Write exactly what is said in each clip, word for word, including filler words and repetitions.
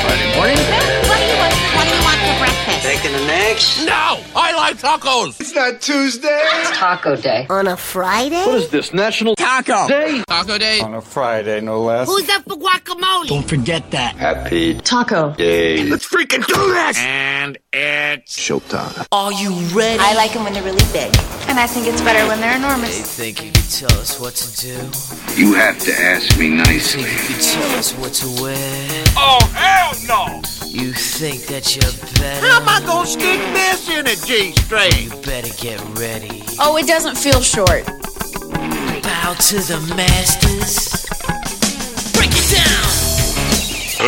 Friday morning. What do you want? What do you want for breakfast? Bacon and eggs? No! I like tacos! It's not Tuesday! It's Taco Day. On a Friday? What is this? National Taco Day? Taco Day. On a Friday, no less. Who's up for guacamole? Don't forget that. Happy Taco Day. Let's freaking do this! And it's showtime. Are you ready? I like them when they're really big. And I think it's better when they're enormous. They think you can tell us what to do. You have to ask me nicely. You think you can tell us what to wear. Oh, hell no! You think that you're better. How am I gonna stick this in a G-string? You better get ready. Oh, it doesn't feel short. Bow to the masters. Break it down! Uh,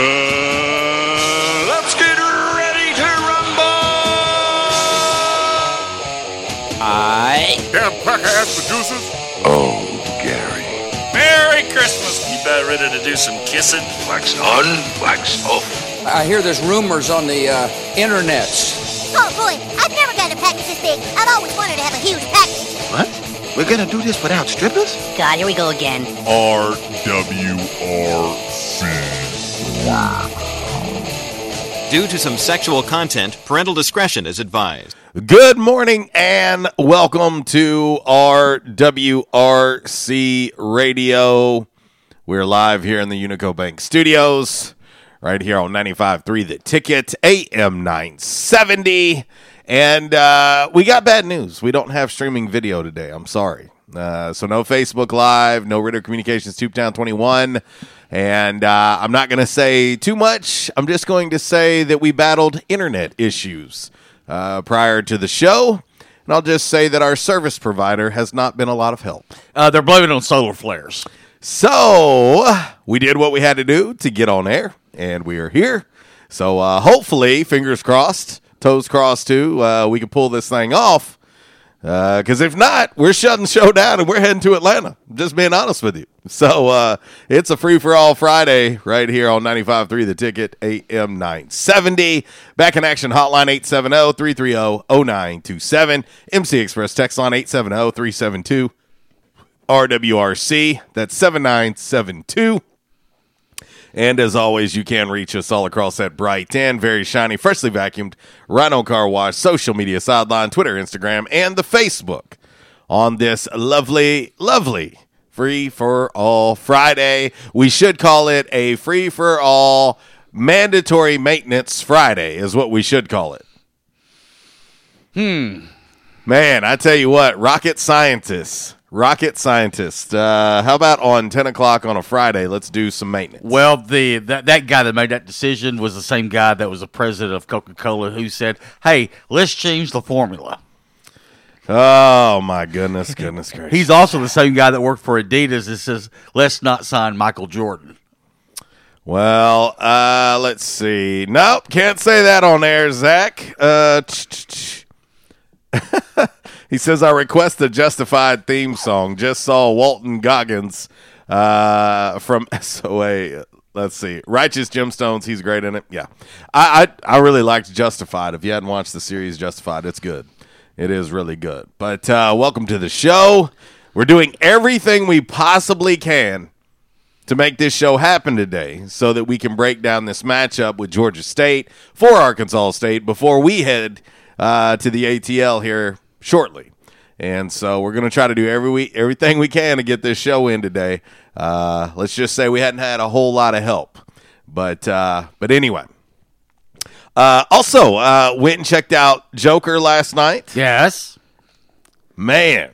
let's get ready to rumble! I... Damn crack-ass producers. Oh, Gary. Merry Christmas! You better ready to do some kissing? Wax on, wax off. I hear there's rumors on the uh, internets. Oh boy, I've never gotten a package this big. I've always wanted to have a huge package. What? We're gonna do this without strippers? God, here we go again. R W R C. Wow. Due to some sexual content, parental discretion is advised. Good morning and welcome to R W R C Radio. We're live here in the Unico Bank studios. Right here on ninety-five point three The Ticket, A M nine seventy. And uh, we got bad news. We don't have streaming video today. I'm sorry. Uh, so no Facebook Live, no Ritter Communications, Tubetown twenty-one. And uh, I'm not going to say too much. I'm just going to say that we battled internet issues uh, prior to the show. And I'll just say that our service provider has not been a lot of help. Uh, they're blaming it on solar flares. So we did what we had to do to get on air. And we are here. So uh, hopefully, fingers crossed, toes crossed too, uh, we can pull this thing off. Because uh, if not, we're shutting show down and we're heading to Atlanta. I'm just being honest with you. So uh, it's a free-for-all Friday right here on ninety-five point three The Ticket, A M nine seventy. Back in action, hotline eight seven zero, three three zero, zero nine two seven. M C Express text line eight seven zero, three seven two, R W R C. That's seven nine seven two. And as always, you can reach us all across that bright and very shiny, freshly vacuumed Rhino Car Wash social media sideline, Twitter, Instagram, and the Facebook on this lovely, lovely free-for-all Friday. We should call it a free-for-all mandatory maintenance Friday is what we should call it. Hmm. Man, I tell you what, rocket scientists. Rocket scientist. Uh, how about on ten o'clock on a Friday? Let's do some maintenance. Well, the that, that guy that made that decision was the same guy that was the president of Coca-Cola who said, "Hey, let's change the formula." Oh my goodness, goodness gracious! He's also the same guy that worked for Adidas that says, "Let's not sign Michael Jordan." Well, uh, let's see. Nope, can't say that on air, Zach. Uh, He says, I request the Justified theme song. Just saw Walton Goggins uh, from S O A. Let's see. Righteous Gemstones. He's great in it. Yeah. I, I I really liked Justified. If you hadn't watched the series Justified, it's good. It is really good. But uh, welcome to the show. We're doing everything we possibly can to make this show happen today so that we can break down this matchup with Georgia State for Arkansas State before we head uh, to the A T L here shortly. And so we're going to try to do every week, everything we can to get this show in today. Uh, let's just say we hadn't had a whole lot of help. But uh, but anyway. Uh, also, uh, went and checked out Joker last night. Yes. Man,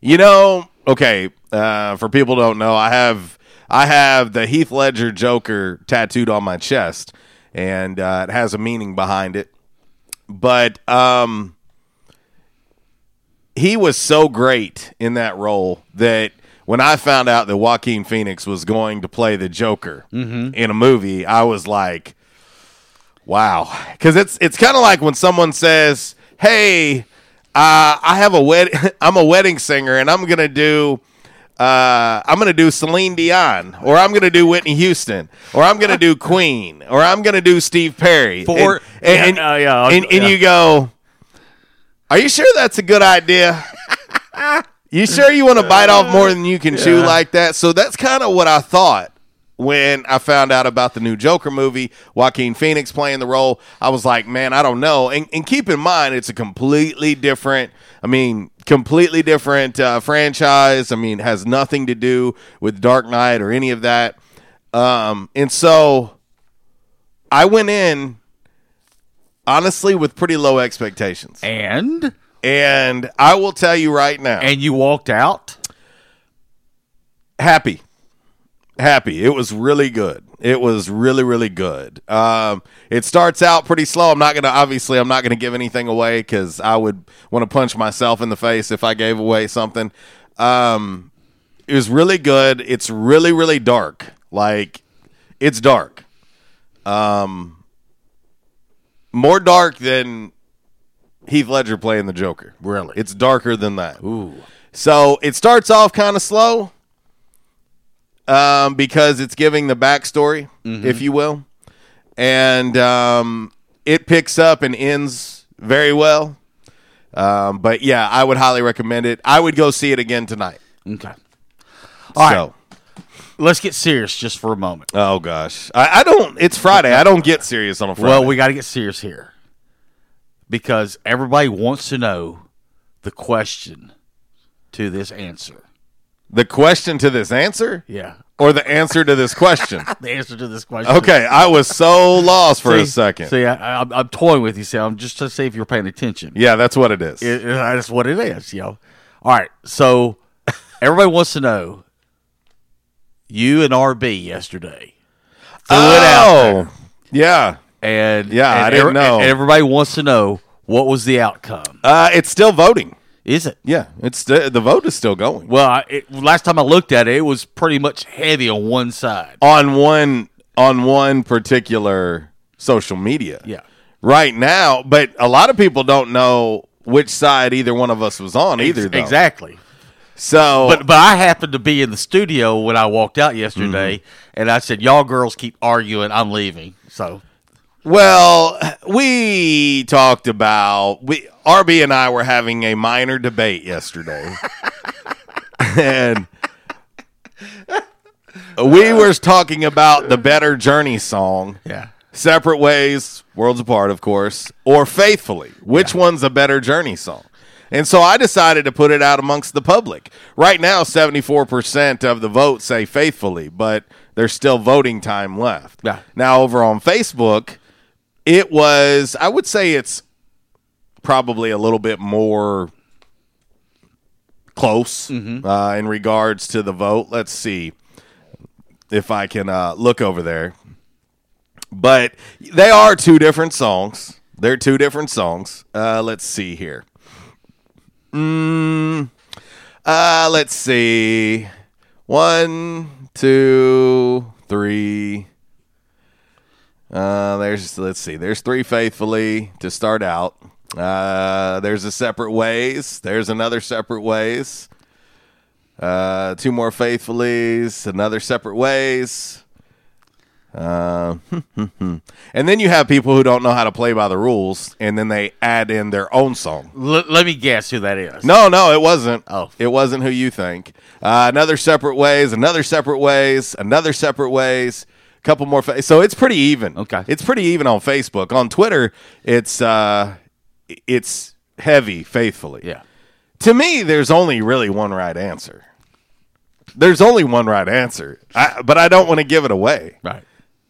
you know, okay, uh, for people who don't know, I have I have the Heath Ledger Joker tattooed on my chest, and uh, it has a meaning behind it. But um, he was so great in that role that when I found out that Joaquin Phoenix was going to play the Joker mm-hmm. in a movie, I was like, wow. Because it's, it's kind of like when someone says, hey, Uh, I have a wed- I'm a wedding singer, and I'm gonna do, uh, I'm gonna do Celine Dion, or I'm gonna do Whitney Houston, or I'm gonna do Queen, or I'm gonna do Steve Perry. For and and, yeah, and, yeah, and, and yeah. you go, are you sure that's a good idea? You sure you want to bite off more than you can yeah. chew like that? So that's kind of what I thought when I found out about the new Joker movie, Joaquin Phoenix playing the role. I was like, man, I don't know. And, and keep in mind, it's a completely different, I mean, completely different uh, franchise. I mean, has nothing to do with Dark Knight or any of that. Um, and so I went in, honestly, with pretty low expectations. And? And I will tell you right now. And you walked out? Happy. Happy. It was really good. It was really, really good. Um, it starts out pretty slow. I'm not going to, obviously, I'm not going to give anything away because I would want to punch myself in the face if I gave away something. Um, it was really good. It's really, really dark. Like, it's dark. Um, more dark than Heath Ledger playing the Joker. Really? It's darker than that. Ooh. So it starts off kind of slow. Um, because it's giving the backstory, mm-hmm. if you will. And um, it picks up and ends very well. Um, but, yeah, I would highly recommend it. I would go see it again tonight. Okay. All so. right. Let's get serious just for a moment. Oh, gosh. I, I don't – it's Friday. I don't get serious on a Friday. Well, we got to get serious here because everybody wants to know the question to this answer. The question to this answer? Yeah. Or the answer to this question? The answer to this question. Okay, I was so lost for see, a second. See, I, I, I'm toying with you, so I'm just to see if you're paying attention. Yeah, that's what it is. It, it, that's what it is, yo. Know? All right, so everybody wants to know, you and R B yesterday threw oh, it out there. Yeah. And, yeah, and I didn't er- know. And everybody wants to know, what was the outcome? Uh, it's still voting. Is it? Yeah, it's the, the vote is still going. Well, it, last time I looked at it, it was pretty much heavy on one side. On one on one particular social media. Yeah. Right now, but a lot of people don't know which side either one of us was on Ex- either, though. Exactly. So, but but I happened to be in the studio when I walked out yesterday, mm-hmm. and I said, y'all girls keep arguing, I'm leaving, so... Well, we talked about we R B and I were having a minor debate yesterday, and we were talking about the Better Journey song. Yeah, Separate Ways, Worlds Apart, of course, or Faithfully. Which yeah. one's a better Journey song? And so I decided to put it out amongst the public. Right now, seventy-four percent of the vote say Faithfully, but there's still voting time left. Yeah. Now, over on Facebook. It was, I would say it's probably a little bit more close mm-hmm. uh, in regards to the vote. Let's see if I can uh, look over there. But they are two different songs. They're two different songs. Uh, let's see here. Mm, uh, let's see. One, two, three. Uh, there's let's see. There's three Faithfully to start out. Uh, there's a Separate Ways. There's another Separate Ways. Uh, two more Faithfullys. Another Separate Ways. Uh, and then you have people who don't know how to play by the rules, and then they add in their own song. L- let me guess who that is. No, no, it wasn't. Oh, it wasn't who you think. Uh, another Separate Ways. Another Separate Ways. Another Separate Ways. Couple more, fa- so it's pretty even. Okay, it's pretty even on Facebook. On Twitter, it's uh, it's heavy Faithfully. Yeah. To me, there's only really one right answer. There's only one right answer, I, but I don't want to give it away. Right.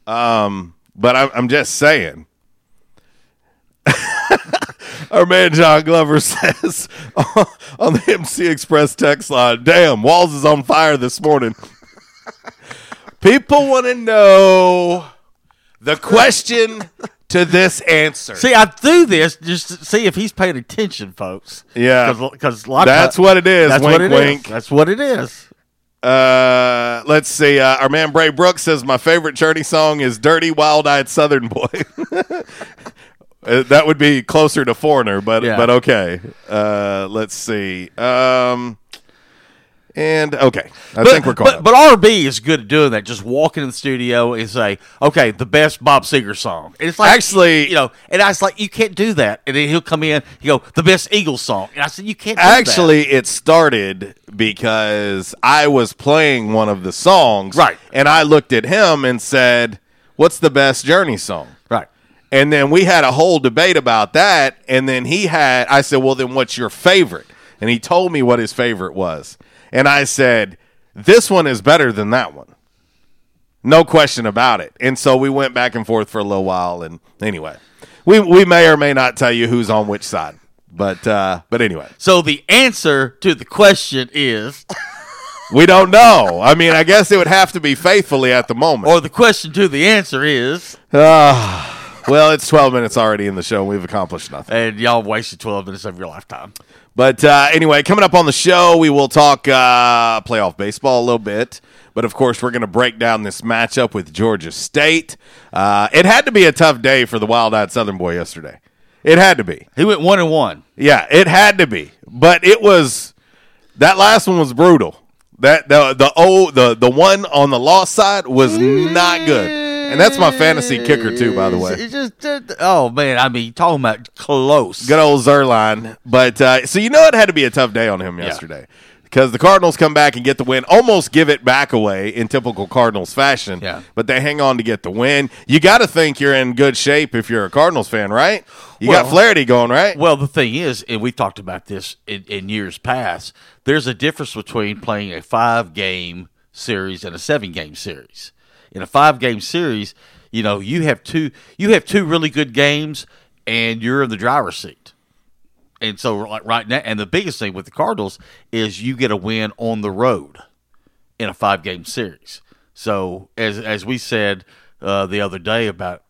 Um, but I, I'm just saying. Our man John Glover says on the M C Express text line, damn, Walls is on fire this morning. People want to know the question to this answer. See, I threw this just to see if he's paying attention, folks. Yeah. Because that's of, what it is. That's wink, what it wink. Is. That's what it is. Uh, let's see. Uh, our man Bray Brooks says, my favorite Journey song is Dirty Wild-Eyed Southern Boy. That would be closer to Foreigner, but yeah. but okay. Uh, let's see. Um, and okay, I but, think we're caught. But, but R B is good at doing that. Just walk into the studio and say, "Okay, the best Bob Seger song." And it's like, actually, you know, and I was like, "You can't do that." And then he'll come in, he go, "The best Eagles song," and I said, "You can't." do actually, that. It started because I was playing one of the songs, right? And I looked at him and said, "What's the best Journey song?" Right. And then we had a whole debate about that. And then he had, I said, well, then what's your favorite? And he told me what his favorite was. And I said, this one is better than that one. No question about it. And so we went back and forth for a little while. And anyway, we, we may or may not tell you who's on which side. But, uh, but anyway. So the answer to the question is... We don't know. I mean, I guess it would have to be faithfully at the moment. Or the question to the answer is... Uh, Well, it's twelve minutes already in the show, and we've accomplished nothing. And y'all wasted twelve minutes of your lifetime. But uh, anyway, coming up on the show, we will talk uh, playoff baseball a little bit. But, of course, we're going to break down this matchup with Georgia State. Uh, it had to be a tough day for the wild-eyed Southern boy yesterday. It had to be. He went one and one. Yeah, it had to be. But it was – that last one was brutal. That the the old, the the one on the loss side was not good. And that's my fantasy kicker, too, by the way. It just, it, oh, man, I mean, talking about close. Good old Zerline. But, uh, so you know it had to be a tough day on him yesterday. Yeah. Because the Cardinals come back and get the win, almost give it back away in typical Cardinals fashion. Yeah. But they hang on to get the win. You got to think you're in good shape if you're a Cardinals fan, right? You well, got Flaherty going, right? Well, the thing is, and we've talked about this in, in years past, there's a difference between playing a five-game series and a seven-game series. In a five-game series, you know, you have two you have two really good games, and you're in the driver's seat. And so right now, and the biggest thing with the Cardinals is you get a win on the road in a five-game series. So as as we said uh, the other day about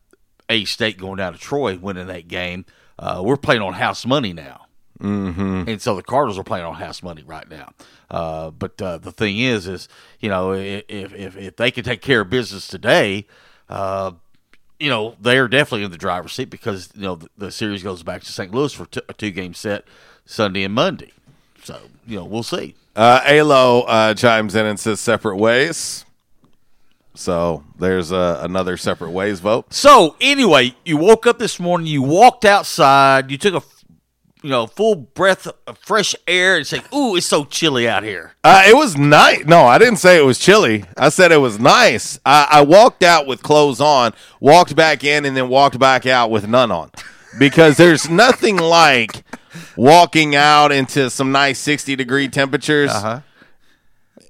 Ace State going down to Troy winning that game, uh, we're playing on house money now. Mm-hmm. And so the Cardinals are playing on house money right now. Uh, but uh, the thing is, is you know, if if if they can take care of business today, uh, you know, they are definitely in the driver's seat because you know the, the series goes back to Saint Louis for t- a two game set Sunday and Monday. So you know, we'll see. Uh, Alo uh, chimes in and says separate ways. So there's uh, another separate ways vote. So anyway, you woke up this morning, you walked outside, you took a. You know, full breath of fresh air and say, ooh, it's so chilly out here. Uh, it was nice. No, I didn't say it was chilly. I said it was nice. I, I walked out with clothes on, walked back in, and then walked back out with none on. Because there's nothing like walking out into some nice sixty-degree temperatures uh-huh.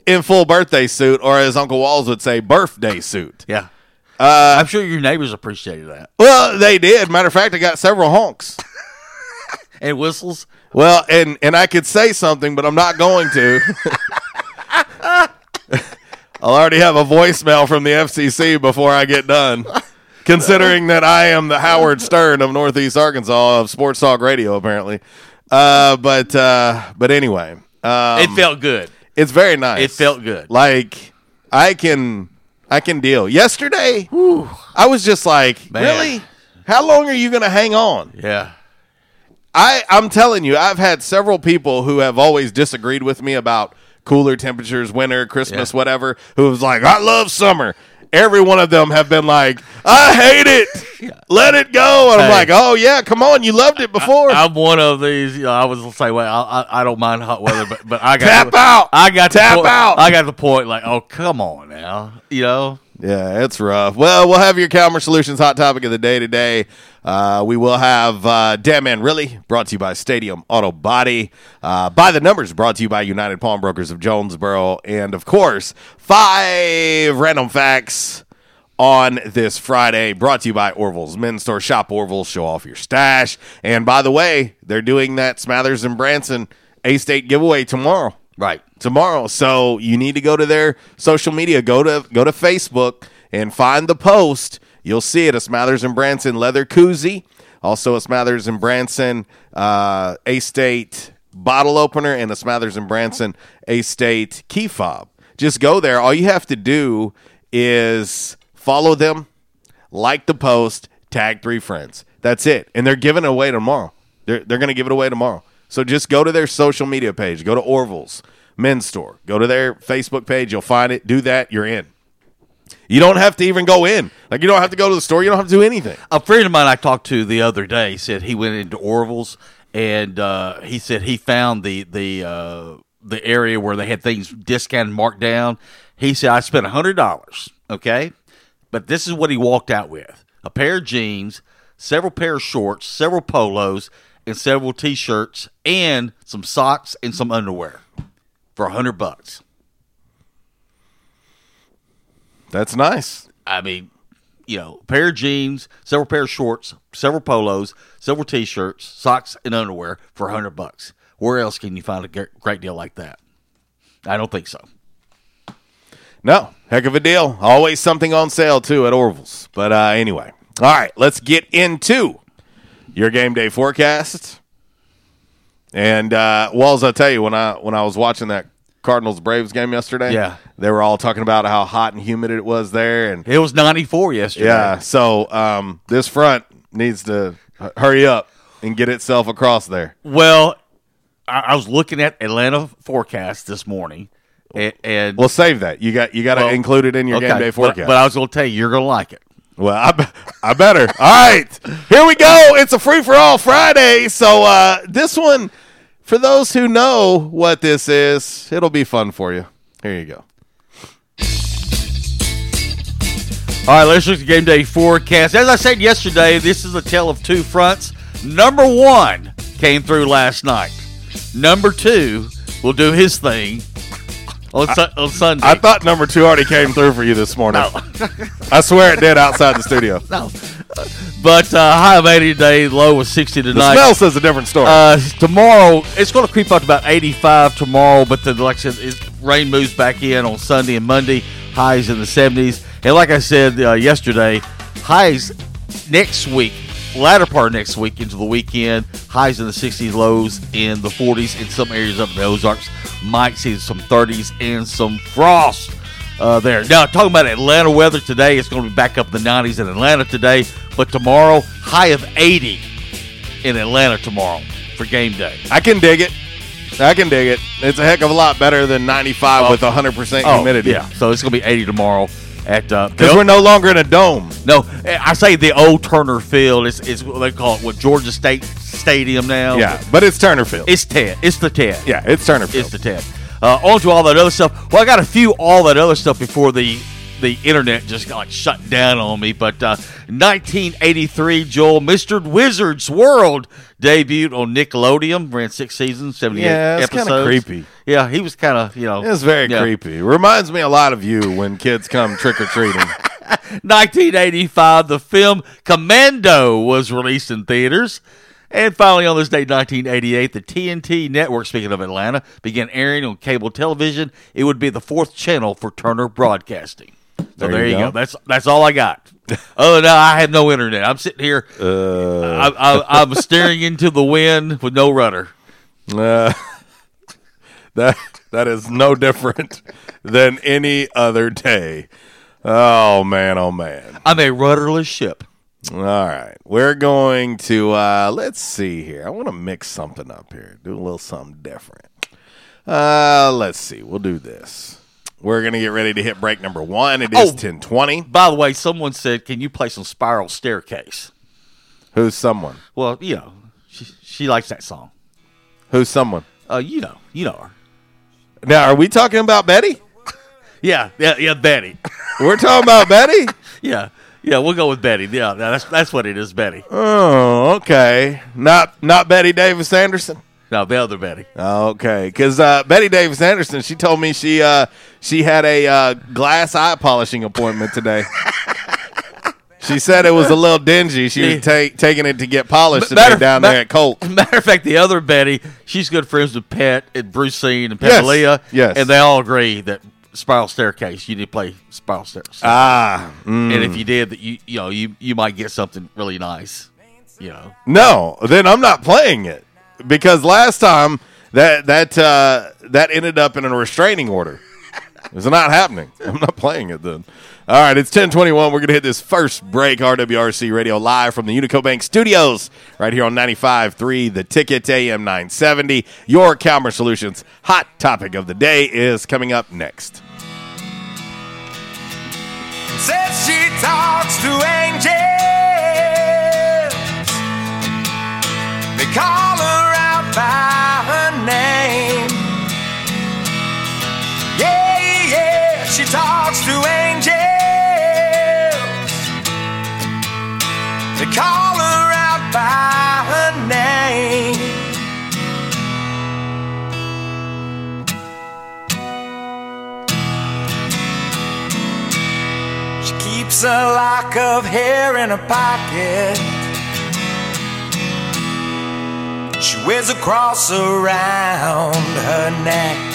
in full birthday suit, or as Uncle Walls would say, birthday suit. Yeah. Uh, I'm sure your neighbors appreciated that. Well, they did. Matter of fact, I got several honks. And whistles. Well, and, and I could say something, but I'm not going to. I'll already have a voicemail from the F C C before I get done, considering that I am the Howard Stern of Northeast Arkansas of Sports Talk Radio, apparently. Uh, but uh, but anyway. Um, it felt good. It's very nice. It felt good. Like, I can I can deal. Yesterday, whew, I was just like, man. Really? How long are you going to hang on? Yeah. I, I'm telling you, I've had several people who have always disagreed with me about cooler temperatures, winter, Christmas, yeah. whatever, who was like, I love summer. Every one of them have been like, I hate it. yeah. Let it go. And hey. I'm like, oh, yeah, come on. You loved it before. I, I'm one of these. You know, I was going to say, well, I, I, I don't mind hot weather, but, but I got Tap to, out. I got Tap point, out. I got the point like, oh, come on now, you know. Yeah, it's rough. Well, we'll have your Calmer Solutions Hot Topic of the Day today. Uh, we will have uh, Damn Man Really, brought to you by Stadium Auto Body. Uh, By the Numbers, brought to you by United Pawnbrokers of Jonesboro. And, of course, five random facts on this Friday, brought to you by Orville's Men's Store. Shop Orville's, show off your stash. And by the way, they're doing that Smathers and Branson A-State giveaway tomorrow. Right. Tomorrow. So you need to go to their social media. Go to go to Facebook and find the post. You'll see it. A Smathers and Branson leather koozie. Also a Smathers and Branson uh, A-State bottle opener and a Smathers and Branson A-State key fob. Just go there. All you have to do is follow them, like the post, tag three friends. That's it. And they're giving it away tomorrow. They're, they're going to give it away tomorrow. So just go to their social media page. Go to Orville's Men's Store. Go to their Facebook page. You'll find it. Do that. You're in. You don't have to even go in. Like, you don't have to go to the store. You don't have to do anything. A friend of mine I talked to the other day said he went into Orville's, and uh, he said he found the the uh, the area where they had things discounted, marked down. He said, I spent one hundred dollars, okay? But this is what he walked out with. A pair of jeans, several pair of shorts, several polos, and several T-shirts, and some socks and some underwear for one hundred bucks. That's nice. I mean, you know, a pair of jeans, several pair of shorts, several polos, several T-shirts, socks, and underwear for one hundred bucks. Where else can you find a great deal like that? I don't think so. No, heck of a deal. Always something on sale, too, at Orville's. But uh, anyway, all right, let's get into your game day forecast. And, uh, Walls, I tell you, when I when I was watching that Cardinals-Braves game yesterday, yeah, they were all talking about how hot and humid it was there. And it was ninety-four yesterday. Yeah, so um, this front needs to hurry up and get itself across there. Well, I, I was looking at Atlanta forecast this morning. And, and we'll save that. You got you got to well, include it in your okay, game day forecast. But, but I was going to tell you, you're going to like it. Well, I, be- I better. All right, here we go. It's a free for all Friday. So uh, this one, for those who know what this is, it'll be fun for you. Here you go. All right, let's look at game day forecast. As I said yesterday, this is a tale of two fronts. Number one came through last night. Number two will do his thing On, su- I, on Sunday. I thought number two already came through for you this morning. No. I swear it did outside the studio. No. But uh, high of eighty today, low was sixty tonight. The smell says a different story. Uh, tomorrow, it's going to creep up to about eighty-five tomorrow, but the like I said, rain moves back in on Sunday and Monday. Highs in the seventies. And like I said uh, yesterday, highs next week, latter part of next week into the weekend, highs in the sixties, lows in the forties. In some areas up in the Ozarks, might see some thirties and some frost uh, there. Now, talking about Atlanta weather today, it's going to be back up in the nineties in Atlanta today, but tomorrow, high of eighty in Atlanta tomorrow for game day. I can dig it. I can dig it. It's a heck of a lot better than ninety-five oh. with one hundred percent oh, humidity. Yeah, so it's going to be eighty tomorrow. Because uh, we're no longer in a dome. No, I say the old Turner Field. It's, it's what they call it, what, Georgia State Stadium now. Yeah, but it's Turner Field. It's Ted. It's the Ted. Yeah, it's Turner Field. It's the Ted. Uh, on to all that other stuff. Well, I got a few all that other stuff before the the internet just got like shut down on me. But uh, nineteen eighty-three, Joel, Mister Wizard's World debuted on Nickelodeon. Ran six seasons, seventy-eight yeah, episodes. Yeah, kind of creepy. Yeah, he was kind of, you know. It was very yeah. creepy. Reminds me a lot of you when kids come trick-or-treating. nineteen eighty-five, the film Commando was released in theaters. And finally, on this date, nineteen eighty-eight, the T N T Network, speaking of Atlanta, began airing on cable television. It would be the fourth channel for Turner Broadcasting. So there, there you go. go. That's that's all I got. Oh, no, I have no internet. I'm sitting here. Uh. I, I, I'm staring into the wind with no rudder. Uh. That that is no different than any other day. Oh man, oh man. I'm a rudderless ship. All right. We're going to uh, let's see here. I want to mix something up here. Do a little something different. Uh, let's see. We'll do this. We're gonna get ready to hit break number one. It is ten twenty. By the way, someone said, can you play some Spiral Staircase? Who's someone? Well, you know, she she likes that song. Who's someone? Uh, you know, you know her. Now, are we talking about Betty? yeah, yeah, yeah, Betty. We're talking about Betty? Yeah, yeah, we'll go with Betty. Yeah, that's that's what it is, Betty. Oh, okay. Not not Betty Davis Anderson? No, the other Betty. Okay, because uh, Betty Davis Anderson, she told me she uh, she had a uh, glass eye polishing appointment today. She said it was a little dingy. She was ta- taking it to get polished today down there at Colt. Matter of fact, the other Betty, she's good friends with Pat and Brucine and Petalea. Yes, yes. And they all agree that Spiral Staircase, you need to play Spiral Staircase. Ah. Mm. And if you did, that you you know, you, you might get something really nice. You know. No, then I'm not playing it. Because last time that that uh, that ended up in a restraining order. It's not happening. I'm not playing it then. All right, it's ten twenty-one. We're going to hit this first break. R W R C Radio live from the Unico Bank Studios right here on ninety-five point three, The Ticket, A M nine seventy. Your Calmer Solutions hot topic of the day is coming up next. Says she talks to angels. They call her out by her name. Yeah, yeah, she talks to angels. They call her out by her name. She keeps a lock of hair in her pocket. She wears a cross around her neck.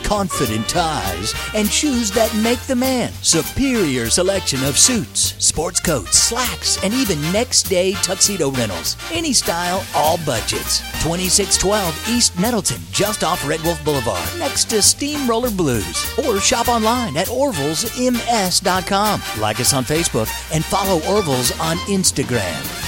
confident ties, and shoes that make the man. Superior selection of suits, sports coats, slacks, and even next-day tuxedo rentals. Any style, all budgets. twenty-six twelve East Nettleton, just off Red Wolf Boulevard, next to Steamroller Blues. Or shop online at orvils m s dot com. Like us on Facebook and follow Orville's on Instagram.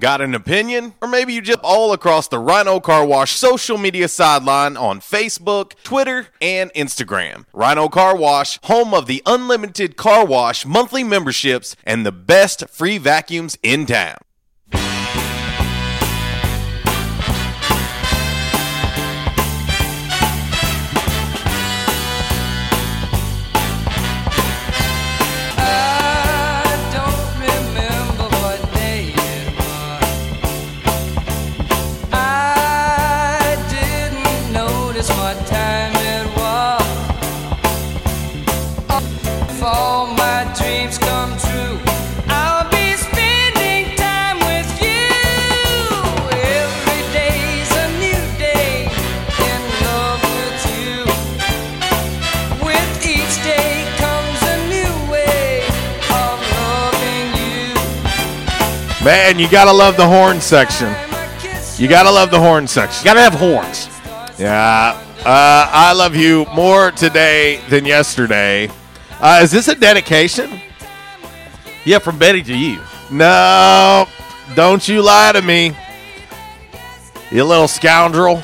Got an opinion? Or maybe you just all across the Rhino Car Wash social media sideline on Facebook, Twitter, and Instagram. Rhino Car Wash, home of the unlimited car wash monthly memberships and the best free vacuums in town. Man, you gotta love the horn section. You gotta love the horn section. You gotta have horns. Yeah. Uh, I love you more today than yesterday. Uh, is this a dedication? Yeah, from Betty to you. No, don't you lie to me, you little scoundrel.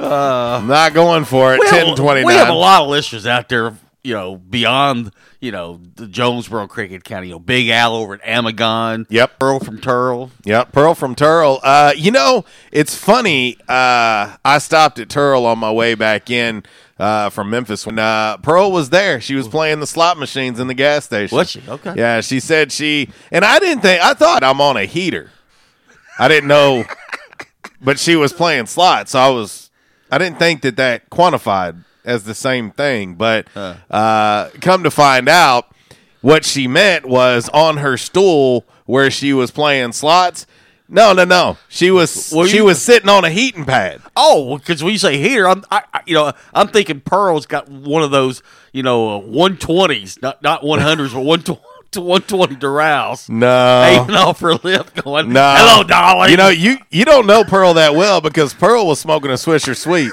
uh, I'm not going for it. ten twenty-nine. We have a lot of listeners out there, you know, beyond, you know, the Jonesboro, Cricket County. You know, Big Al over at Amagon. Yep. Pearl from Turl. Yep, Pearl from Turl. Uh, you know, it's funny. Uh, I stopped at Turl on my way back in uh, from Memphis. When uh, Pearl was there, she was playing the slot machines in the gas station. Was she? Okay. Yeah, she said she – and I didn't think – I thought I'm on a heater. I didn't know, but she was playing slots. So I was – I didn't think that that quantified – as the same thing, but huh. uh, come to find out, what she meant was on her stool where she was playing slots. No, no, no. She was well, she you, was sitting on a heating pad. Oh, because when you say heater, I'm I, I, you know I'm thinking Pearl's got one of those, you know, one twenties, not not one hundreds, but one twenty. To one twenty Durals. No. Hanging off her lip going, no. Hello, darling. You know, you, you don't know Pearl that well because Pearl was smoking a Swisher Sweet.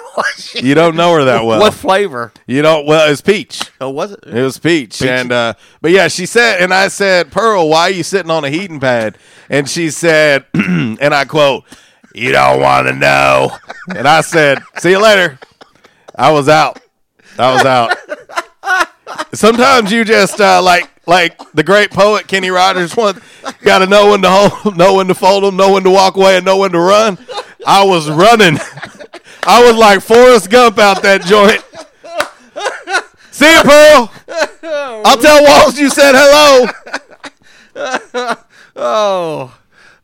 You don't know her that well. What flavor? You don't. Well, it was peach. Oh, was it? It was peach. peach. And uh, But, yeah, she said, and I said, Pearl, why are you sitting on a heating pad? And she said, and I quote, you don't want to know. And I said, see you later. I was out. I was out. Sometimes you just, uh, like, Like the great poet Kenny Rogers once, got to know when to hold, know when to fold them, know when to walk away, and know when to run. I was running. I was like Forrest Gump out that joint. See you, Pearl. I'll tell Walls you said hello. Oh,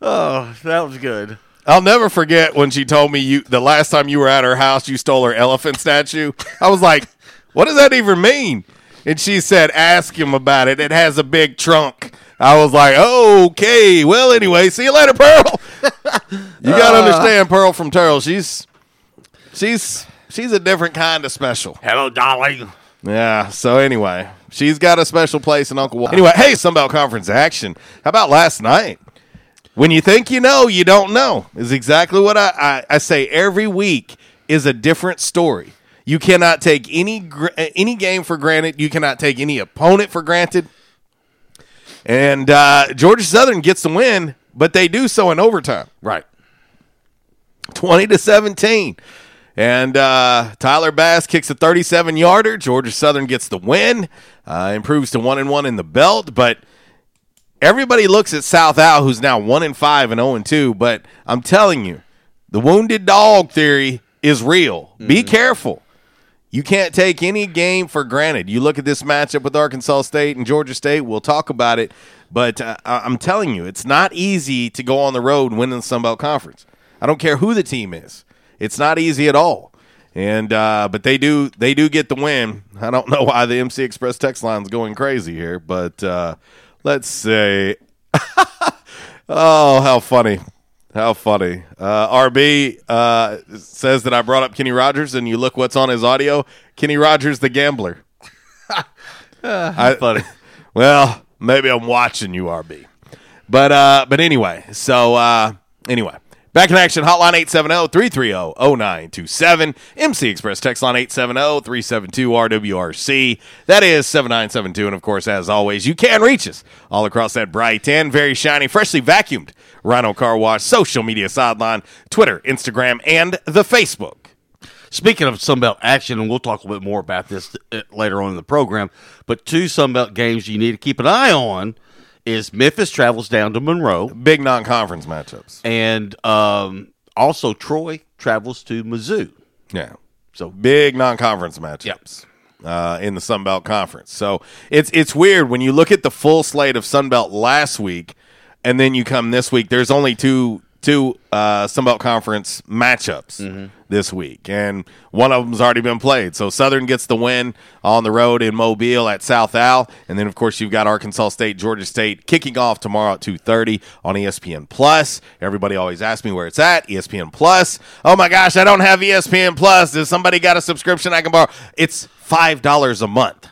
oh, that was good. I'll never forget when she told me you the last time you were at her house, you stole her elephant statue. I was like, what does that even mean? And she said, ask him about it. It has a big trunk. I was like, oh, okay. Well, anyway, see you later, Pearl. You got to uh, understand Pearl from Turtle. She's she's she's a different kind of special. Hello, darling. Yeah, so anyway, she's got a special place in Uncle Walt. Anyway, hey, Sun Belt Conference action. How about last night? When you think you know, you don't know is exactly what I, I, I say every week is a different story. You cannot take any any game for granted. You cannot take any opponent for granted. And uh, Georgia Southern gets the win, but they do so in overtime. Right. twenty to seventeen. And uh, Tyler Bass kicks a thirty-seven-yarder. Georgia Southern gets the win, uh, improves to one and one in the belt. But everybody looks at South Al, who's now one and five and zero and two. But I'm telling you, the wounded dog theory is real. Mm-hmm. Be careful. You can't take any game for granted. You look at this matchup with Arkansas State and Georgia State. We'll talk about it, but uh, I'm telling you, it's not easy to go on the road and win in the Sun Belt Conference. I don't care who the team is. It's not easy at all, and uh, but they do they do get the win. I don't know why the M C Express text line's going crazy here, but uh, let's say, oh, how funny, how funny. Uh, R B uh, says that I brought up Kenny Rogers, and you look what's on his audio. Kenny Rogers, the gambler. uh, I, funny. Well, maybe I'm watching you, R B, but uh, but anyway. So uh, anyway. Back in action, hotline eight seven zero, three three zero, zero nine two seven. M C Express text line eight seven zero, three seven two, R W R C. That is seven nine seven two. And, of course, as always, you can reach us all across that bright and very shiny, freshly vacuumed Rhino Car Wash social media sideline, Twitter, Instagram, and the Facebook. Speaking of Sunbelt action, and we'll talk a little bit more about this later on in the program, but two Sunbelt games you need to keep an eye on is Memphis travels down to Monroe. Big non-conference matchups. And um, also Troy travels to Mizzou. Yeah. So big non-conference matchups yep. uh, in the Sun Belt Conference. So it's it's weird when you look at the full slate of Sun Belt last week and then you come this week, there's only two two uh, Sun Belt Conference matchups mm-hmm. this week. And one of them's already been played. So Southern gets the win on the road in Mobile at South Al. And then, of course, you've got Arkansas State, Georgia State kicking off tomorrow at two thirty on E S P N Plus. Everybody always asks me where it's at, E S P N Plus. Oh, my gosh, I don't have E S P N Plus. Does somebody got a subscription I can borrow? It's five dollars a month.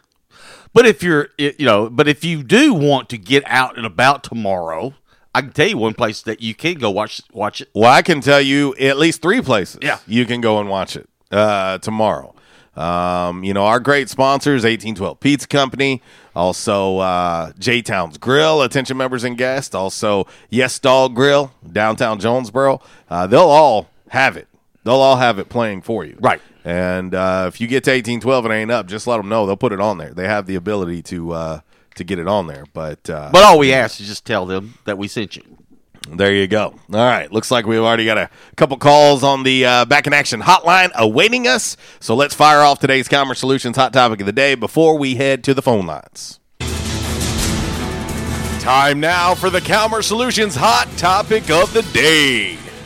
But if you're, you know, but if you do want to get out and about tomorrow, I can tell you one place that you can go watch watch it. Well, I can tell you at least three places yeah. you can go and watch it uh, tomorrow. Um, you know, our great sponsors, eighteen twelve Pizza Company, also uh, J-Town's Grill, attention members and guests, also Yes Dog Grill, downtown Jonesboro. Uh, they'll all have it. They'll all have it playing for you. Right. And uh, if you get to eighteen twelve and it ain't up, just let them know. They'll put it on there. They have the ability to uh, – to get it on there, but uh, but all we ask is just tell them that we sent you. There you go. All right, looks like we've already got a couple calls on the uh, Back in Action hotline awaiting us, so let's fire off today's Calmer Solutions hot topic of the day before we head to the phone lines. Time now for the Calmer Solutions hot topic of the day.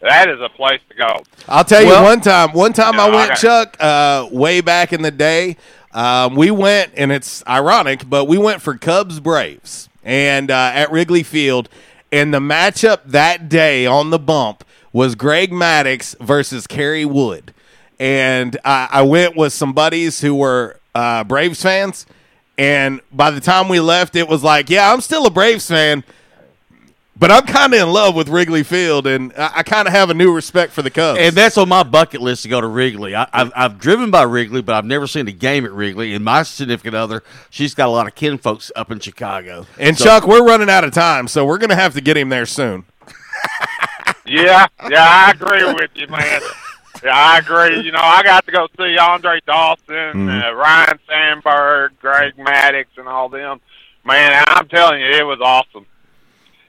That is a place to go. I'll tell you well, one time. One time no, I went, I Chuck, uh, way back in the day. Um, we went, and it's ironic, but we went for Cubs Braves and uh, at Wrigley Field. And the matchup that day on the bump was Greg Maddox versus Kerry Wood. And I, I went with some buddies who were uh, Braves fans. And by the time we left, it was like, yeah, I'm still a Braves fan, but I'm kind of in love with Wrigley Field, and I, I kind of have a new respect for the Cubs. And that's on my bucket list to go to Wrigley. I, I've, I've driven by Wrigley, but I've never seen a game at Wrigley. And my significant other, she's got a lot of kin folks up in Chicago. And, so, Chuck, we're running out of time, so we're going to have to get him there soon. yeah, yeah, I agree with you, man. Yeah, I agree. You know, I got to go see Andre Dawson, mm. uh, Ryan Sandberg, Greg Maddox, and all them. Man, I'm telling you, it was awesome.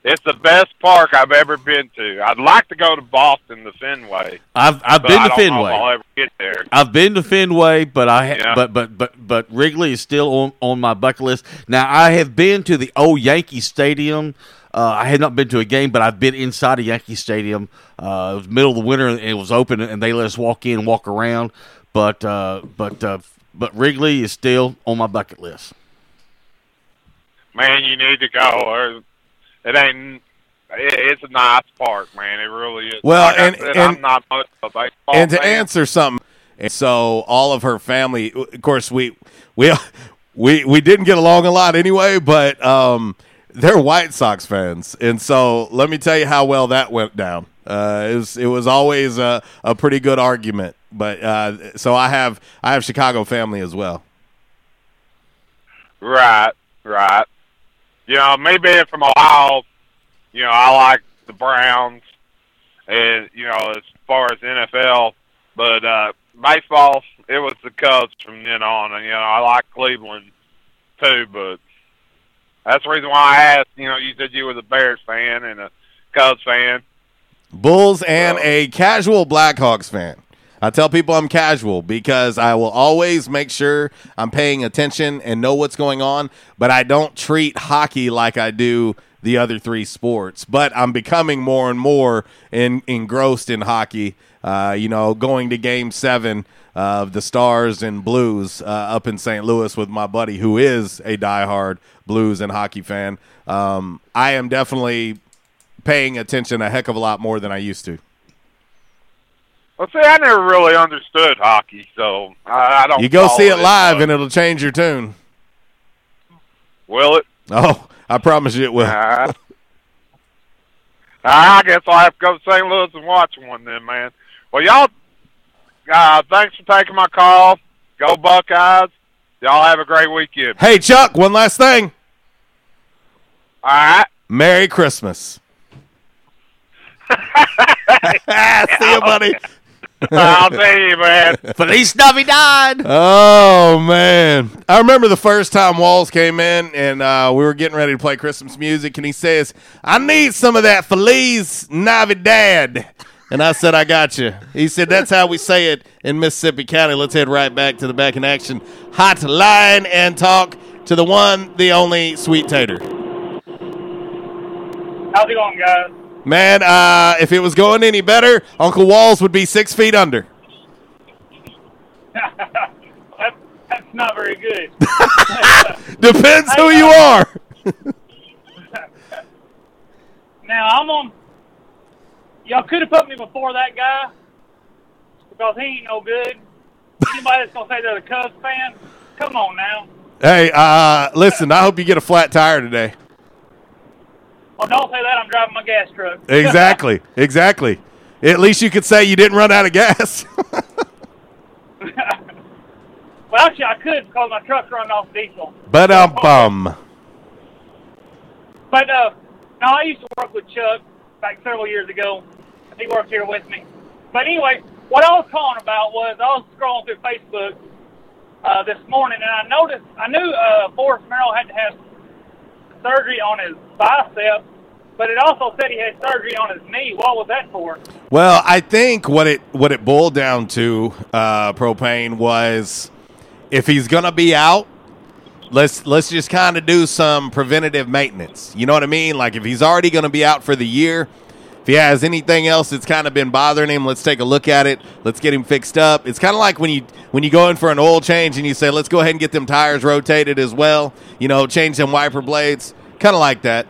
It's the best park I've ever been to. I'd like to go to Boston, the Fenway. I've I've been I to Fenway. Know if I'll ever get there. I've been to Fenway, but I yeah. but but but but Wrigley is still on, on my bucket list. Now I have been to the old Yankee Stadium. Uh, I had not been to a game, but I've been inside a Yankee Stadium. Uh, it was middle of the winter, and it was open, and they let us walk in and walk around. But uh, but uh, but Wrigley is still on my bucket list. Man, you need to go. It ain't. It's a nice park, man. It really is. Well, like and, I said, and I'm not much of a baseball and to fan. Answer something. And so all of her family, of course, we we we we didn't get along a lot anyway, but. Um, They're White Sox fans, and so let me tell you how well that went down. Uh, it was it was always a, a pretty good argument, but uh, so I have I have Chicago family as well. Right, right. You know, me being from Ohio, you know, I like the Browns, and you know, as far as N F L, but uh, baseball, it was the Cubs from then on. And you know, I like Cleveland too, but. That's the reason why I asked, you know, you said you were a Bears fan and a Cubs fan. Bulls and so. A casual Blackhawks fan. I tell people I'm casual because I will always make sure I'm paying attention and know what's going on, but I don't treat hockey like I do the other three sports. But I'm becoming more and more in, engrossed in hockey, uh, you know, going to Game seven of the Stars and Blues uh, up in Saint Louis with my buddy who is a diehard Blues and hockey fan. Um, I am definitely paying attention a heck of a lot more than I used to. Well, see, I never really understood hockey, so I, I don't. You go see it, it live, but... and it'll change your tune. Will it? Oh, I promise you it will. Uh, I guess I'll have to go to Saint Louis and watch one then, man. Well, y'all, uh, thanks for taking my call. Go Buckeyes. Y'all have a great weekend. Hey, Chuck, one last thing. All right. Merry Christmas. See you, buddy. I'll see you, man. Feliz Navidad. Oh, man. I remember the first time Walls came in, and uh, we were getting ready to play Christmas music, and he says, I need some of that Feliz Navidad. And I said, I got you. He said, that's how we say it in Mississippi County. Let's head right back to the Back in Action hotline and talk to the one, the only, Sweet Tater. How's it going, guys? Man, uh, if it was going any better, Uncle Walls would be six feet under. that's, that's not very good. Depends who I, you I, are. Now, I'm on... Y'all could have put me before that guy because he ain't no good. Anybody that's going to say they're a Cubs fan, come on now. Hey, uh, listen, I hope you get a flat tire today. Well, don't say that. I'm driving my gas truck. Exactly. Exactly. At least you could say you didn't run out of gas. Well, actually, I could because my truck's running off diesel. But I'm bum. But, uh, no, I used to work with Chuck back several years ago. He worked here with me. But anyway, What I was calling about was I was scrolling through Facebook uh, this morning, and I noticed I knew uh, Forrest Merrill had to have surgery on his bicep, but it also said he had surgery on his knee. What was that for? Well, I think what it what it boiled down to, uh, Propane, was if he's gonna be out, let's let's just kind of do some preventative maintenance. You know what I mean? Like if he's already gonna be out for the year, if he has anything else that's kind of been bothering him, let's take a look at it. Let's get him fixed up. It's kind of like when you when you go in for an oil change and you say, let's go ahead and get them tires rotated as well. You know, change them wiper blades. Kind of like that.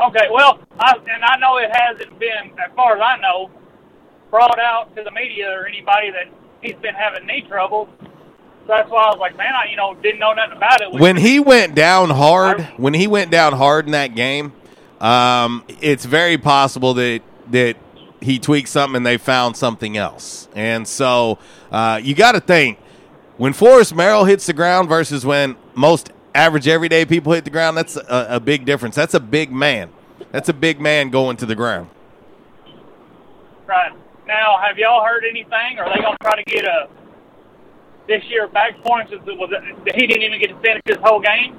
Okay, well, I, and I know it hasn't been, as far as I know, brought out to the media or anybody that he's been having knee trouble. So that's why I was like, man, I you know didn't know nothing about it. When he went down hard, when he went down hard in that game, Um, it's very possible that, that he tweaked something and they found something else. And so uh, you got to think, when Forrest Merrill hits the ground versus when most average everyday people hit the ground, that's a, a big difference. That's a big man. That's a big man going to the ground. Right. Now, have y'all heard anything? Are they going to try to get a this year back points? He didn't even get to finish his whole game?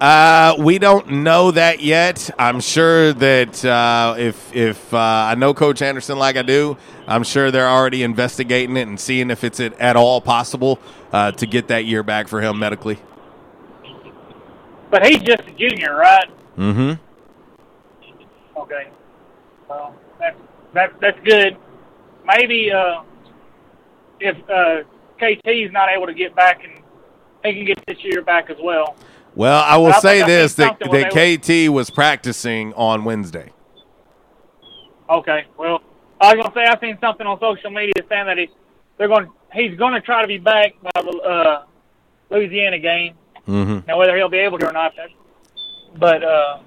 Uh, we don't know that yet. I'm sure that uh, if if uh, I know Coach Anderson like I do, I'm sure they're already investigating it and seeing if it's at all possible uh, to get that year back for him medically. But he's just a junior, right? Mm-hmm. Okay. Well, that's, that's, that's good. Maybe uh, if uh, K T's not able to get back, and he can get this year back as well. Well, I will say this, that, that K T was practicing on Wednesday. Okay. Well, I was going to say I've seen something on social media saying that he, they're going, he's going to try to be back by the uh, Louisiana game. Mm-hmm. Now, whether he'll be able to or not. But uh,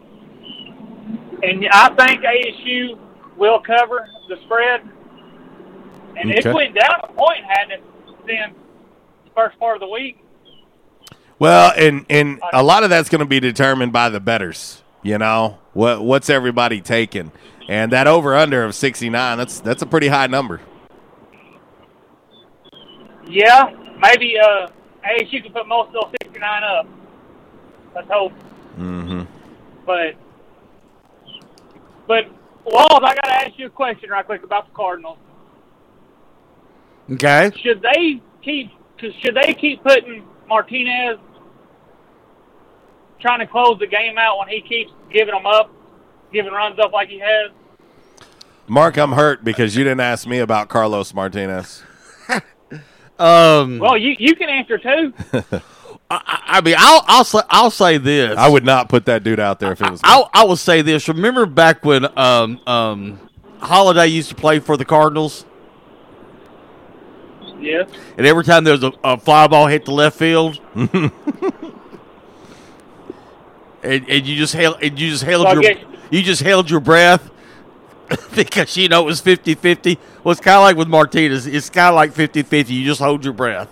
and I think A S U will cover the spread. And okay. It went down a point, hadn't it, since the first part of the week? Well, and, and a lot of that's going to be determined by the bettors, you know, what what's everybody taking. And that over-under of sixty-nine, that's that's a pretty high number. Yeah, maybe uh, A S U can put most of those sixty-nine up. Let's hope. Mm-hmm. But, but Walls, I got to ask you a question right quick about the Cardinals. Okay. Should they keep, should they keep putting Martinez trying to close the game out when he keeps giving them up, giving runs up like he has? Mark, I'm hurt because you didn't ask me about Carlos Martinez. um, well, you, you can answer too. I, I mean, I'll I'll say, I'll say this. I would not put that dude out there if it was. I, I, I will say this. Remember back when um, um, Holiday used to play for the Cardinals? Yeah. And every time there's a, a fly ball hit the left field, and, and you just held, and you just held so your, you just held your breath because you know it was fifty-fifty. Well, it's kind of like with Martinez. It's kind of like fifty-fifty. You just hold your breath.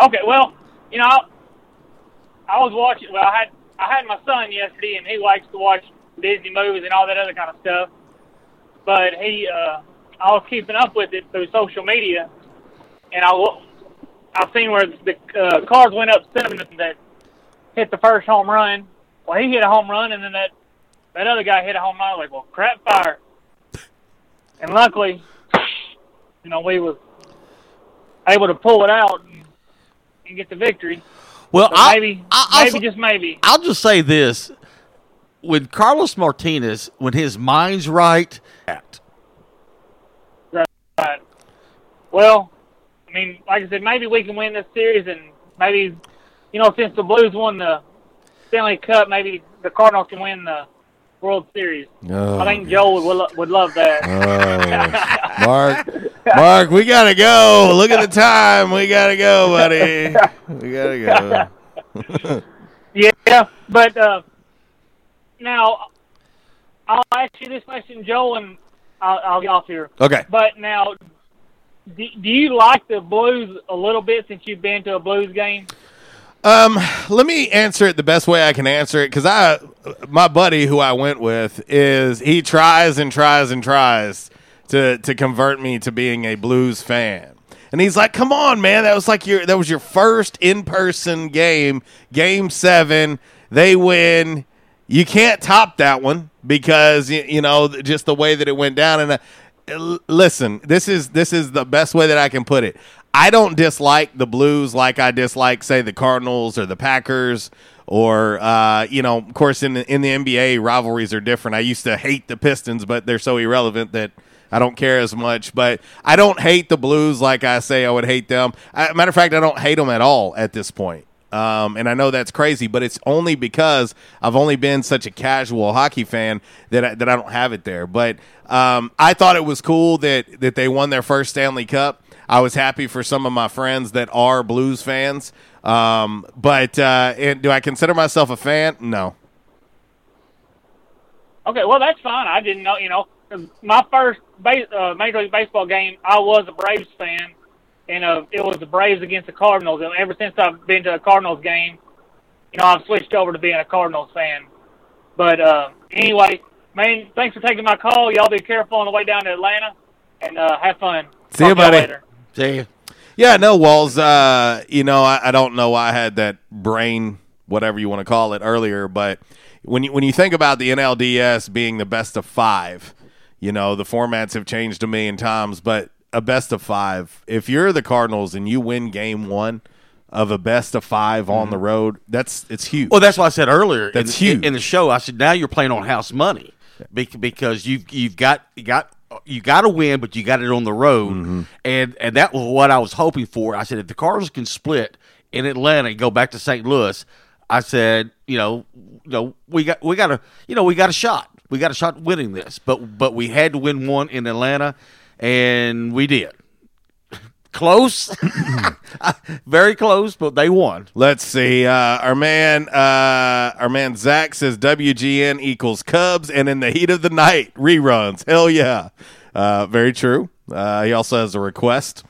Okay. Well, you know, I, I was watching. Well, I had I had my son yesterday, and he likes to watch Disney movies and all that other kind of stuff. But he. Uh, I was keeping up with it through social media, and I, I've seen where the uh, Cards went up seven that hit the first home run. Well, he hit a home run, and then that, that other guy hit a home run. I was like, well, crap fire. And luckily, you know, we was able to pull it out and, and get the victory. Well, I, maybe, I, maybe just maybe. I'll just say this. When Carlos Martinez, when his mind's right at – Right. Well, I mean, like I said, maybe we can win this series, and maybe, you know, since the Blues won the Stanley Cup, maybe the Cardinals can win the World Series. Oh, I think Joel would would love that. Oh. Mark, Mark, we gotta go. Look at the time. We gotta go, buddy. We gotta go. Yeah, but uh, now I'll ask you this question, Joel, and I'll, I'll get off here. Okay. But now, do, do you like the Blues a little bit since you've been to a Blues game? Um, let me answer it the best way I can answer it, because I, my buddy who I went with is he tries and tries and tries to to convert me to being a Blues fan. And he's like, "Come on, man! That was like your that was your first in-person game, game seven. They win. You can't top that one because you, you know just the way that it went down." And uh, listen, this is this is the best way that I can put it. I don't dislike the Blues like I dislike, say, the Cardinals or the Packers. Or, uh, you know, of course, in the, in the N B A, rivalries are different. I used to hate the Pistons, but they're so irrelevant that I don't care as much. But I don't hate the Blues like I say I would hate them. I, matter of fact, I don't hate them at all at this point. Um, and I know that's crazy, but it's only because I've only been such a casual hockey fan that I, that I don't have it there. But um, I thought it was cool that, that they won their first Stanley Cup. I was happy for some of my friends that are Blues fans. Um, but uh, and do I consider myself a fan? No. Okay, well, that's fine. I didn't know, you know, my first base, uh, Major League Baseball game, I was a Braves fan, and uh, it was the Braves against the Cardinals. And ever since I've been to a Cardinals game, you know, I've switched over to being a Cardinals fan. But uh, anyway, man, thanks for taking my call. Y'all be careful on the way down to Atlanta, and uh, have fun. See Talk you, buddy. Later. See you. Yeah, no, Walls, uh, you know, I, I don't know why I had that brain, whatever you want to call it, earlier, but when you when you think about the N L D S being the best of five, you know, the formats have changed a million times, but a best of five, if you're the Cardinals and you win game one of a best of five mm-hmm. on the road, that's it's huge. Well, that's what I said earlier. That's in, huge. In the show, I said, now you're playing on house money because you've, you've got you got – you got to win, but you got it on the road, mm-hmm. and and that was what I was hoping for. I said, if the Cardinals can split in Atlanta and go back to Saint Louis, I said, you know, you know, we got we got a you know we got a shot, we got a shot winning this, but but we had to win one in Atlanta, and we did. Close, very close, but they won. Let's see. Uh, our man, uh, our man Zach says W G N equals Cubs, and in the heat of the night reruns. Hell yeah, uh, very true. Uh, he also has a request.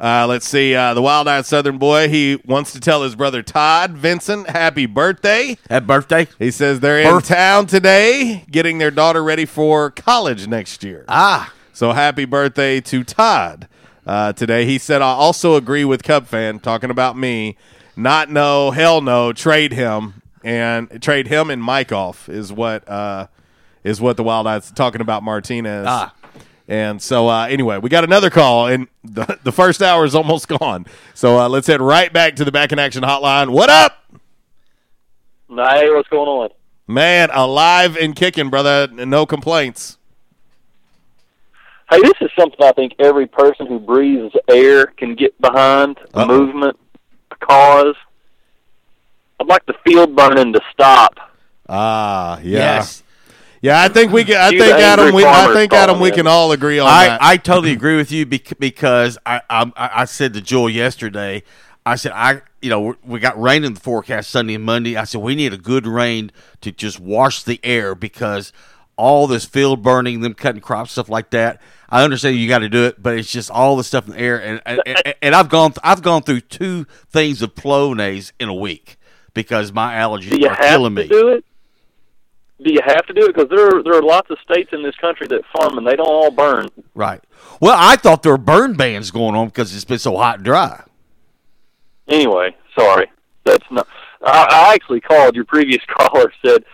Uh, let's see. Uh, the wild-eyed Southern boy. He wants to tell his brother Todd Vincent happy birthday. Happy birthday. He says they're Birth- in town today, getting their daughter ready for college next year. Ah, so happy birthday to Todd. Uh, today he said, I also agree with Cub fan talking about me. Not no, hell no, trade him and trade him and Mike off is what uh, is what the Wild Eyes talking about Martinez. Ah. And so uh, anyway, we got another call and the, the first hour is almost gone. So uh, let's head right back to the Back in Action Hotline. What up? Hey, what's going on? Man, alive and kicking, brother. No complaints. Hey, this is something I think every person who breathes air can get behind, a Uh-oh. movement, a cause. I'd like the field burning to stop. Ah, uh, yeah. Yes. Yeah, I think we can, I Dude, think Adam we I think Adam we in. can all agree on I, that. I totally agree with you because I, I I said to Joel yesterday, I said I you know, we got rain in the forecast Sunday and Monday. I said we need a good rain to just wash the air because all this field burning, them cutting crops, stuff like that. I understand you got to do it, but it's just all the stuff in the air. And and, and I've gone, th- I've gone through two things of Plonaise in a week because my allergies are killing me. Do you have to do it? Do you have to do it? Because there, there are lots of states in this country that farm and they don't all burn. Right. Well, I thought there were burn bans going on because it's been so hot and dry. Anyway, sorry, that's not. I, I actually called your previous caller said.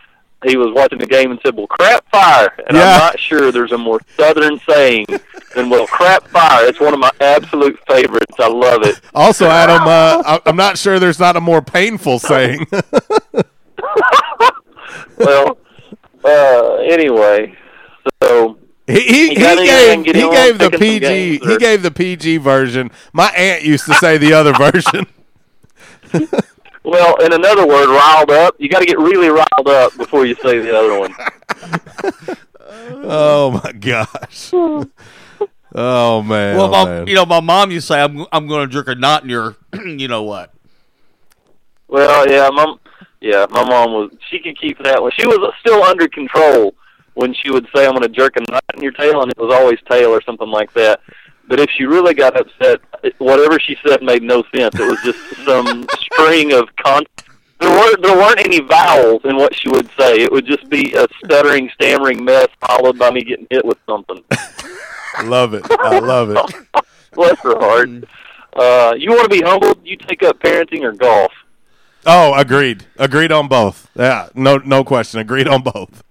He was watching the game and said, well, crap fire. And yeah. I'm not sure there's a more Southern saying than, well, crap fire. It's one of my absolute favorites. I love it. Also, Adam, uh, I'm not sure there's not a more painful saying. well, uh, anyway, so... He he, he gave, he gave the P G games, he gave the P G version. My aunt used to say the other version. Well, in another word, riled up. You got to get really riled up before you say the other one. Oh my gosh! Oh man! Well, my, man. you know, my mom used to say, "I'm I'm going to drink a knot in your, you know what?" Well, yeah, mom. Yeah, my mom was. She could keep that one. She was still under control when she would say, "I'm going to jerk a knot in your tail," and it was always tail or something like that. But if she really got upset, whatever she said made no sense. It was just some string of con. There weren't there weren't any vowels in what she would say. It would just be a stuttering, stammering mess followed by me getting hit with something. Love it. I love it. Bless her heart. Uh, you want to be humble? You take up parenting or golf? Oh, agreed. Agreed on both. Yeah, no, no question. Agreed on both.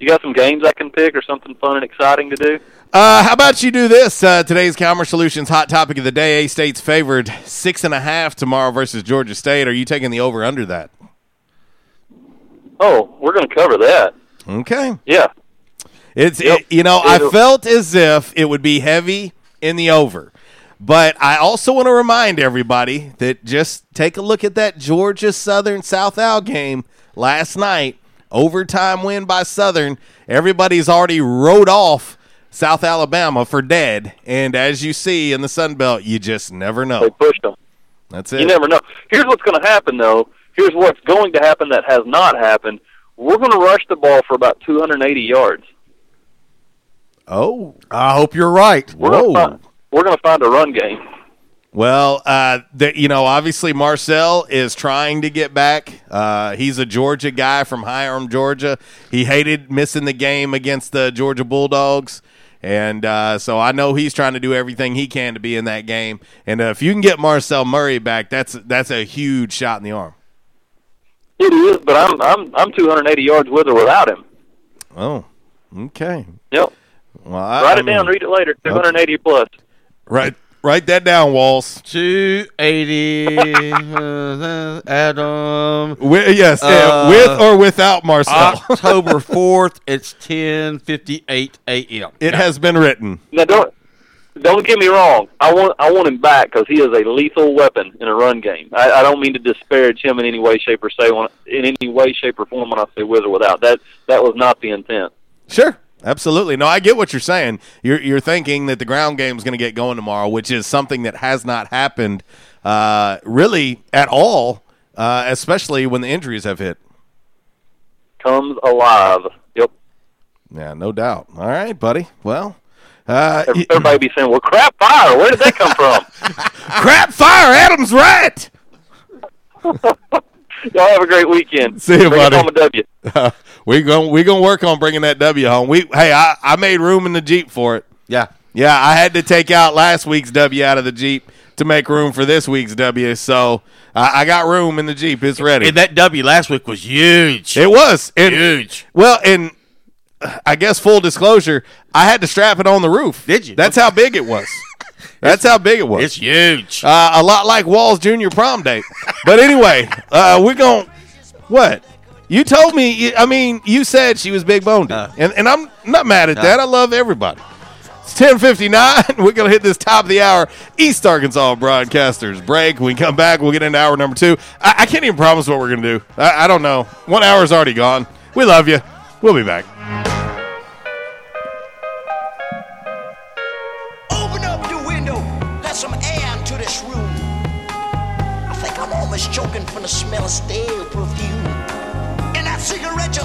You got some games I can pick or something fun and exciting to do? Uh, how about you do this? Uh, today's Calmer Solutions hot topic of the day. A-State's favored six and a half tomorrow versus Georgia State. Are you taking the over under that? Oh, we're going to cover that. Okay. Yeah. It's yep. it, you know It'll. I felt as if it would be heavy in the over. But I also want to remind everybody that just take a look at that Georgia Southern South Al game last night. Overtime win by Southern. Everybody's already wrote off South Alabama for dead. And as you see in the Sun Belt, you just never know. They pushed them. That's it. You never know. Here's what's going to happen, though. Here's what's going to happen that has not happened. We're going to rush the ball for about two hundred eighty yards. Oh, I hope you're right. We're Whoa. Gonna find, we're going to find a run game. Well, uh, the, you know, obviously Marcel is trying to get back. Uh, he's a Georgia guy from Hiram, Georgia. He hated missing the game against the Georgia Bulldogs. And uh, so I know he's trying to do everything he can to be in that game. And uh, if you can get Marcel Murray back, that's that's a huge shot in the arm. It is, but I'm I'm I'm two hundred eighty yards with or without him. Oh, okay. Yep. Well, I, Write it I mean, down. Read it later. two hundred eighty okay. plus. Right. Write that down, Walls. two eighty, Adam. With, yes, uh, with or without Marcel. October fourth, it's ten fifty-eight a.m. It has been written. Now, don't don't get me wrong. I want I want him back because he is a lethal weapon in a run game. I, I don't mean to disparage him in any way, shape, or say when, in any way, shape, or form when I say with or without. That that was not the intent. Sure. Absolutely. No, I get what you're saying. You're you're thinking that the ground game is going to get going tomorrow, which is something that has not happened uh, really at all, uh, especially when the injuries have hit. Comes alive. Yep. Yeah, no doubt. All right, buddy. Well. Uh, Everybody be saying, well, crap fire. Where did that come from? Crap fire. Adam's right. Y'all have a great weekend. See you, Bring buddy. Bring home a W. Uh, we gonna we gonna work on bringing that W home. We hey, I, I made room in the Jeep for it. Yeah, yeah. I had to take out last week's W out of the Jeep to make room for this week's W. So uh, I got room in the Jeep. It's ready. And that W last week was huge. It was and, huge. Well, and I guess full disclosure, I had to strap it on the roof. Did you? That's how big it was. That's how big it was. It's huge. Uh, a lot like Wall's junior prom date. But anyway, uh, we're going – what? You told me – I mean, you said she was big-boned. Uh, and, and I'm not mad at uh, that. I love everybody. It's ten fifty-nine. We're going to hit this top of the hour East Arkansas Broadcasters break. When we come back, we'll get into hour number two. I, I can't even promise what we're going to do. I, I don't know. One hour's already gone. We love you. We'll be back. Choking from the smell of stale perfume and that cigarette you're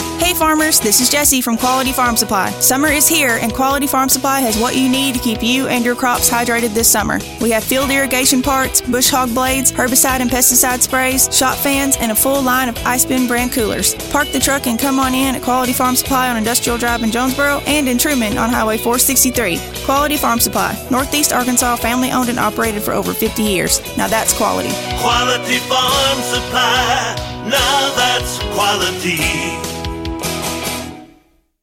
Hey. Hey farmers, this is Jessie from Quality Farm Supply. Summer is here and Quality Farm Supply has what you need to keep you and your crops hydrated this summer. We have field irrigation parts, bush hog blades, herbicide and pesticide sprays, shop fans, and a full line of Ice Bin brand coolers. Park the truck and come on in at Quality Farm Supply on Industrial Drive in Jonesboro and in Truman on Highway four sixty-three. Quality Farm Supply, Northeast Arkansas, family owned and operated for over fifty years. Now that's quality. Quality Farm Supply, now that's quality.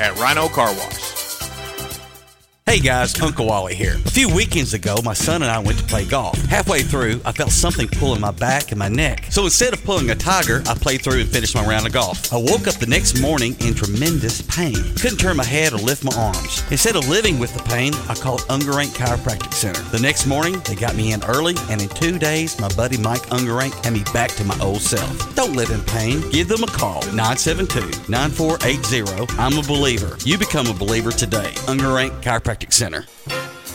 at Rhino Car Wash. Hey guys, Uncle Wally here. A few weekends ago, my son and I went to play golf. Halfway through, I felt something pulling my back and my neck. So instead of pulling a tiger, I played through and finished my round of golf. I woke up the next morning in tremendous pain. Couldn't turn my head or lift my arms. Instead of living with the pain, I called Ungerank Chiropractic Center. The next morning, they got me in early, and in two days, my buddy Mike Ungerank had me back to my old self. Don't live in pain. Give them a call. nine seven two, nine four eight zero. I'm a believer. You become a believer today. Ungerank Chiropractic Center.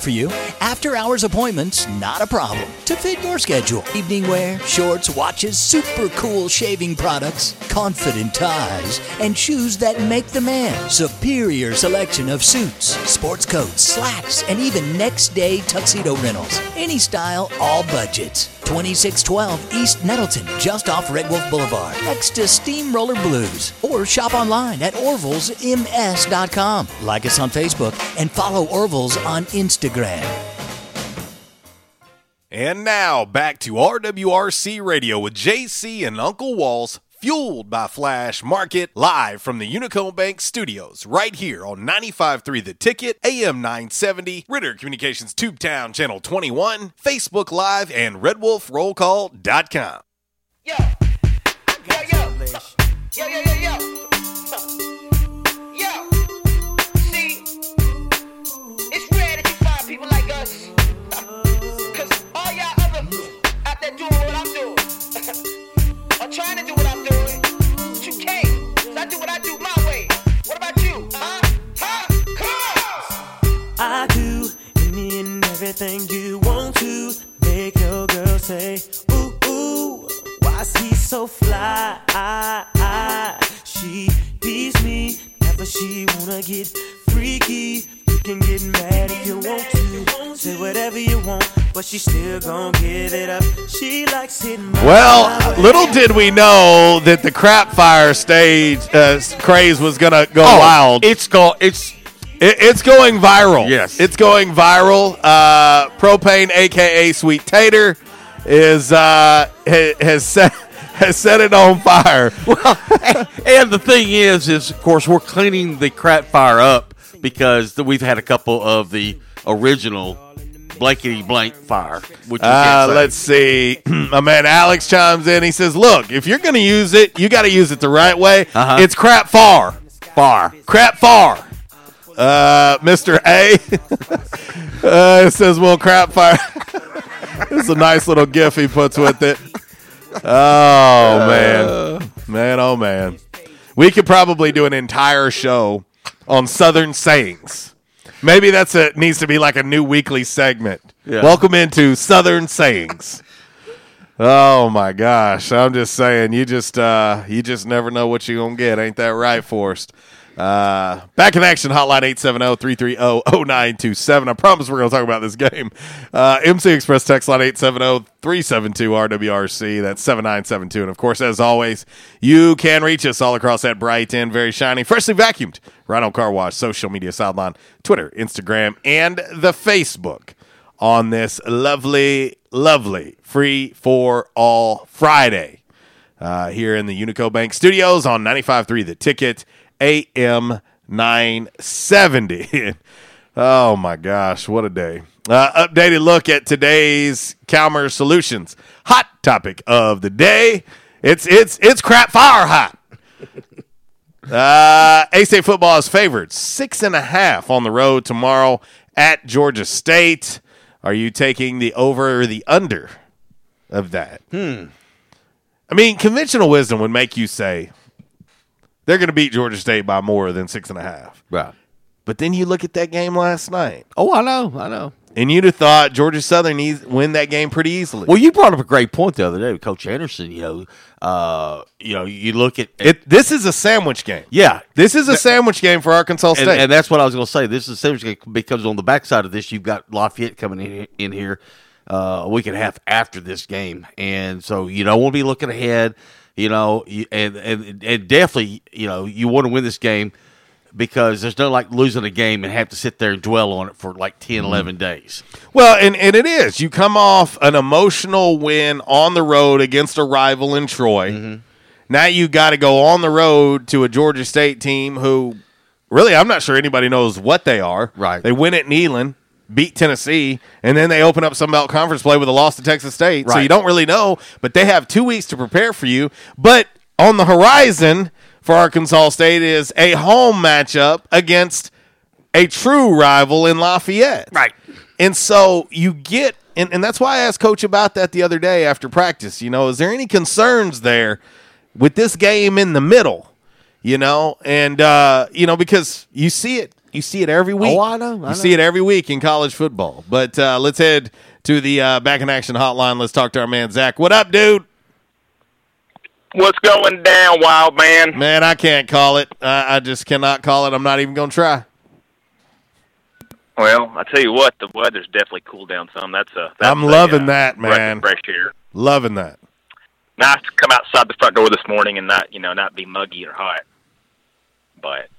for you, after-hours appointments, not a problem. To fit your schedule, evening wear, shorts, watches, super cool shaving products, confident ties, and shoes that make the man. Superior selection of suits, sports coats, slacks, and even next-day tuxedo rentals. Any style, all budgets. twenty-six twelve East Nettleton, just off Red Wolf Boulevard, next to Steamroller Blues. Or shop online at orvils m s dot com. Like us on Facebook and follow Orville's on Instagram. And now, back to R W R C Radio with J C and Uncle Walls, fueled by Flash Market, live from the Unico Bank Studios, right here on ninety-five point three The Ticket, A M nine seventy, Ritter Communications Tube Town Channel twenty-one, Facebook Live, and red wolf roll call dot com. Yo, yo, yo, yo, yo, yo, yo. Trying to do what I'm doing, but you can't, so I do what I do my way. What about you, huh? Huh? Come on! I do any and everything you want to. Make your girl say, ooh, ooh, why is he so fly? I, I. She tease me, never she wanna get freaky. You can get mad if you want to, say whatever you want, but she still gonna give it up. She likes it. Well, little did we know that the crap fire stage uh, craze was gonna go oh, wild. It's go- It's it, it's going viral. Yes, it's going viral. Uh, Propane, aka Sweet Tater, is uh, ha- has set has set it on fire. Well, and the thing is, is of course we're cleaning the crap fire up because we've had a couple of the original blankety blank fire. Which uh, let's see. My man Alex chimes in. He says, look, if you're going to use it, you got to use it the right way. Uh-huh. It's crap far. Far. Crap far. Uh, Mister A uh, says, well, crap fire. This is a nice little gif he puts with it. Oh, man. Man, oh, man. We could probably do an entire show on Southern sayings. Maybe that's a needs to be like a new weekly segment. Yeah. Welcome into Southern sayings. Oh my gosh! I'm just saying, you just uh, you just never know what you're gonna get. Ain't that right, Forrest? Uh, back in action, hotline eight seven zero, three three zero, zero nine two seven. I promise we're going to talk about this game. Uh, M C Express text line eight seven zero, three seven two, R W R C. That's seven nine seven two. And, of course, as always, you can reach us all across that bright and very shiny, freshly vacuumed Rhino Car Wash social media sideline, Twitter, Instagram, and the Facebook on this lovely, lovely free for all Friday uh, here in the Unico Bank studios on ninety-five point three The Ticket. A M nine seventy. Oh, my gosh. What a day. Uh, updated look at today's Calmer Solutions. Hot topic of the day. It's it's it's crap fire hot. uh, A-State football is favored. Six and a half on the road tomorrow at Georgia State. Are you taking the over or the under of that? Hmm. I mean, conventional wisdom would make you say, they're going to beat Georgia State by more than six and a half. Right. But then you look at that game last night. Oh, I know. I know. And you'd have thought Georgia Southern needs win that game pretty easily. Well, you brought up a great point the other day with Coach Anderson. You know, uh, you know, you look at, at it, this is a sandwich game. Yeah, this is a th- sandwich game for Arkansas State, and, and that's what I was going to say. This is a sandwich game because on the backside of this, you've got Lafayette coming in, in here uh, a week and a half after this game, and so you don't want to be looking ahead. You know, and, and and definitely, you know, you want to win this game because there's no like losing a game and have to sit there and dwell on it for like ten, eleven days. Well, and, and it is. You come off an emotional win on the road against a rival in Troy. Mm-hmm. Now you got to go on the road to a Georgia State team who, really, I'm not sure anybody knows what they are. Right. They win at Neyland, beat Tennessee, and then they open up Sun Belt Conference play with a loss to Texas State. Right. So you don't really know, but they have two weeks to prepare for you. But on the horizon for Arkansas State is a home matchup against a true rival in Lafayette. Right. And so you get, and, and that's why I asked Coach about that the other day after practice. You know, is there any concerns there with this game in the middle? You know, and, uh, you know, because you see it. You see it every week. Oh, I know. I you know. see it every week in college football. But uh, let's head to the uh, Back in Action hotline. Let's talk to our man, Zach. What up, dude? What's going down, wild man? Man, I can't call it. Uh, I just cannot call it. I'm not even going to try. Well, I tell you what, the weather's definitely cooled down some. That's a. That's I'm a, loving uh, that, man. Fresh air. Loving that. Nice to come outside the front door this morning and not, you know, not be muggy or hot. But.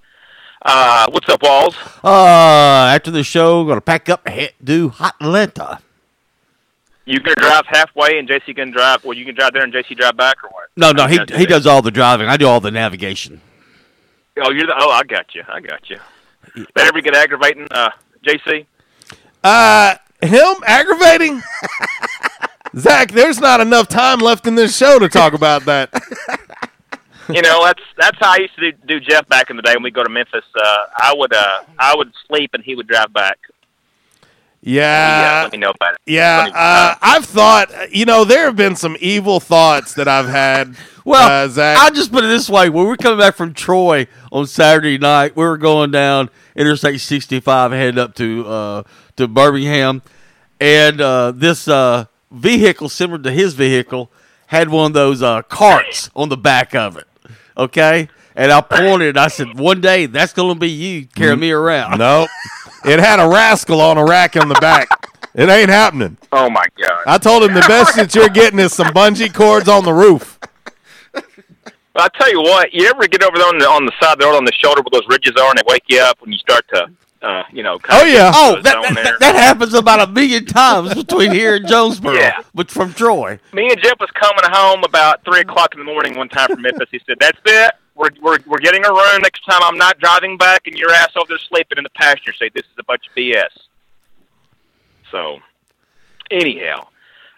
Uh, what's up, Walls? Uh, after the show, gonna pack up and do hot Atlanta. You gonna drive halfway and J C gonna drive? Well, you can drive there and J C drive back, or what? No, no, he he there. does all the driving. I do all the navigation. Oh, you're the oh, I got you, I got you. Yeah. That ever get aggravating, uh, J C? Uh, him aggravating? Zach, there's not enough time left in this show to talk about that. You know, that's that's how I used to do, do Jeff back in the day when we go to Memphis. Uh, I would uh, I would sleep and he would drive back. Yeah, yeah. Let me know about it. Yeah, me, uh, uh, I've thought. You know, there have been some evil thoughts that I've had. Well, uh, Zach. I'll just put it this way: when we were coming back from Troy on Saturday night, we were going down Interstate sixty-five, headed up to uh, to Birmingham, and uh, this uh, vehicle similar to his vehicle had one of those uh, carts on the back of it. Okay, and I pointed. I said, "One day that's going to be you carrying me around." Nope, it had a rascal on a rack on the back. It ain't happening. Oh my god! I told him the best that you're getting is some bungee cords on the roof. Well, I tell you what, you ever get over there on the on the side of the road on the shoulder where those ridges are, and they wake you up when you start to, uh, you know. Kind oh of yeah, oh that, that, that happens about a million times between here and Jonesboro, yeah. But from Troy. Me and Jeff was coming home about three o'clock in the morning one time from Memphis. He said, "That's it. We're we're we're getting a room next time. I'm not driving back, and your ass over there sleeping in the passenger seat. This is a bunch of B S." So, anyhow,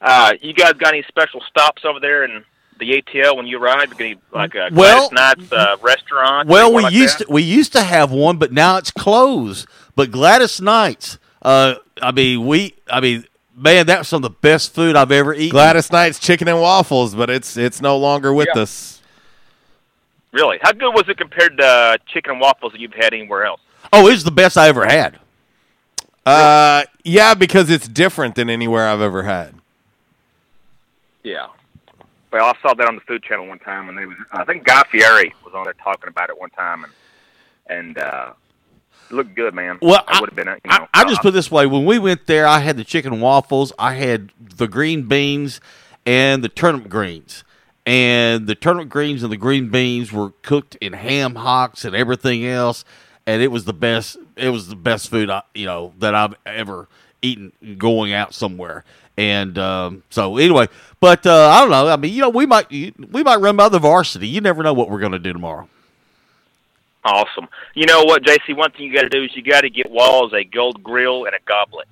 uh, you guys got any special stops over there in the A T L when you arrive? Any, like a well, Gladys Knight's uh, restaurant? Well, we like used that? to we used to have one, but now it's closed. But Gladys Knight's, uh, I mean, we, I mean. Man, that was some of the best food I've ever eaten. Gladys Knight's chicken and waffles, but it's it's no longer with yeah. us. Really? How good was it compared to uh, chicken and waffles that you've had anywhere else? Oh, it was the best I ever had. Uh, really? Yeah, because it's different than anywhere I've ever had. Yeah. Well, I saw that on the Food Channel one time, and they was, I think Guy Fieri was on there talking about it one time, and and. Uh, Looked good, man. Well, I, been, you know, I, I just put it this way. When we went there, I had the chicken waffles. I had the green beans and the turnip greens. And the turnip greens and the green beans were cooked in ham hocks and everything else. And it was the best It was the best food I, you know, that I've ever eaten going out somewhere. And um, so, anyway. But uh, I don't know. I mean, you know, we might, we might run by the varsity. You never know what we're going to do tomorrow. Awesome. You know what, J C? One thing you got to do is you got to get Walls a gold grill and a goblet.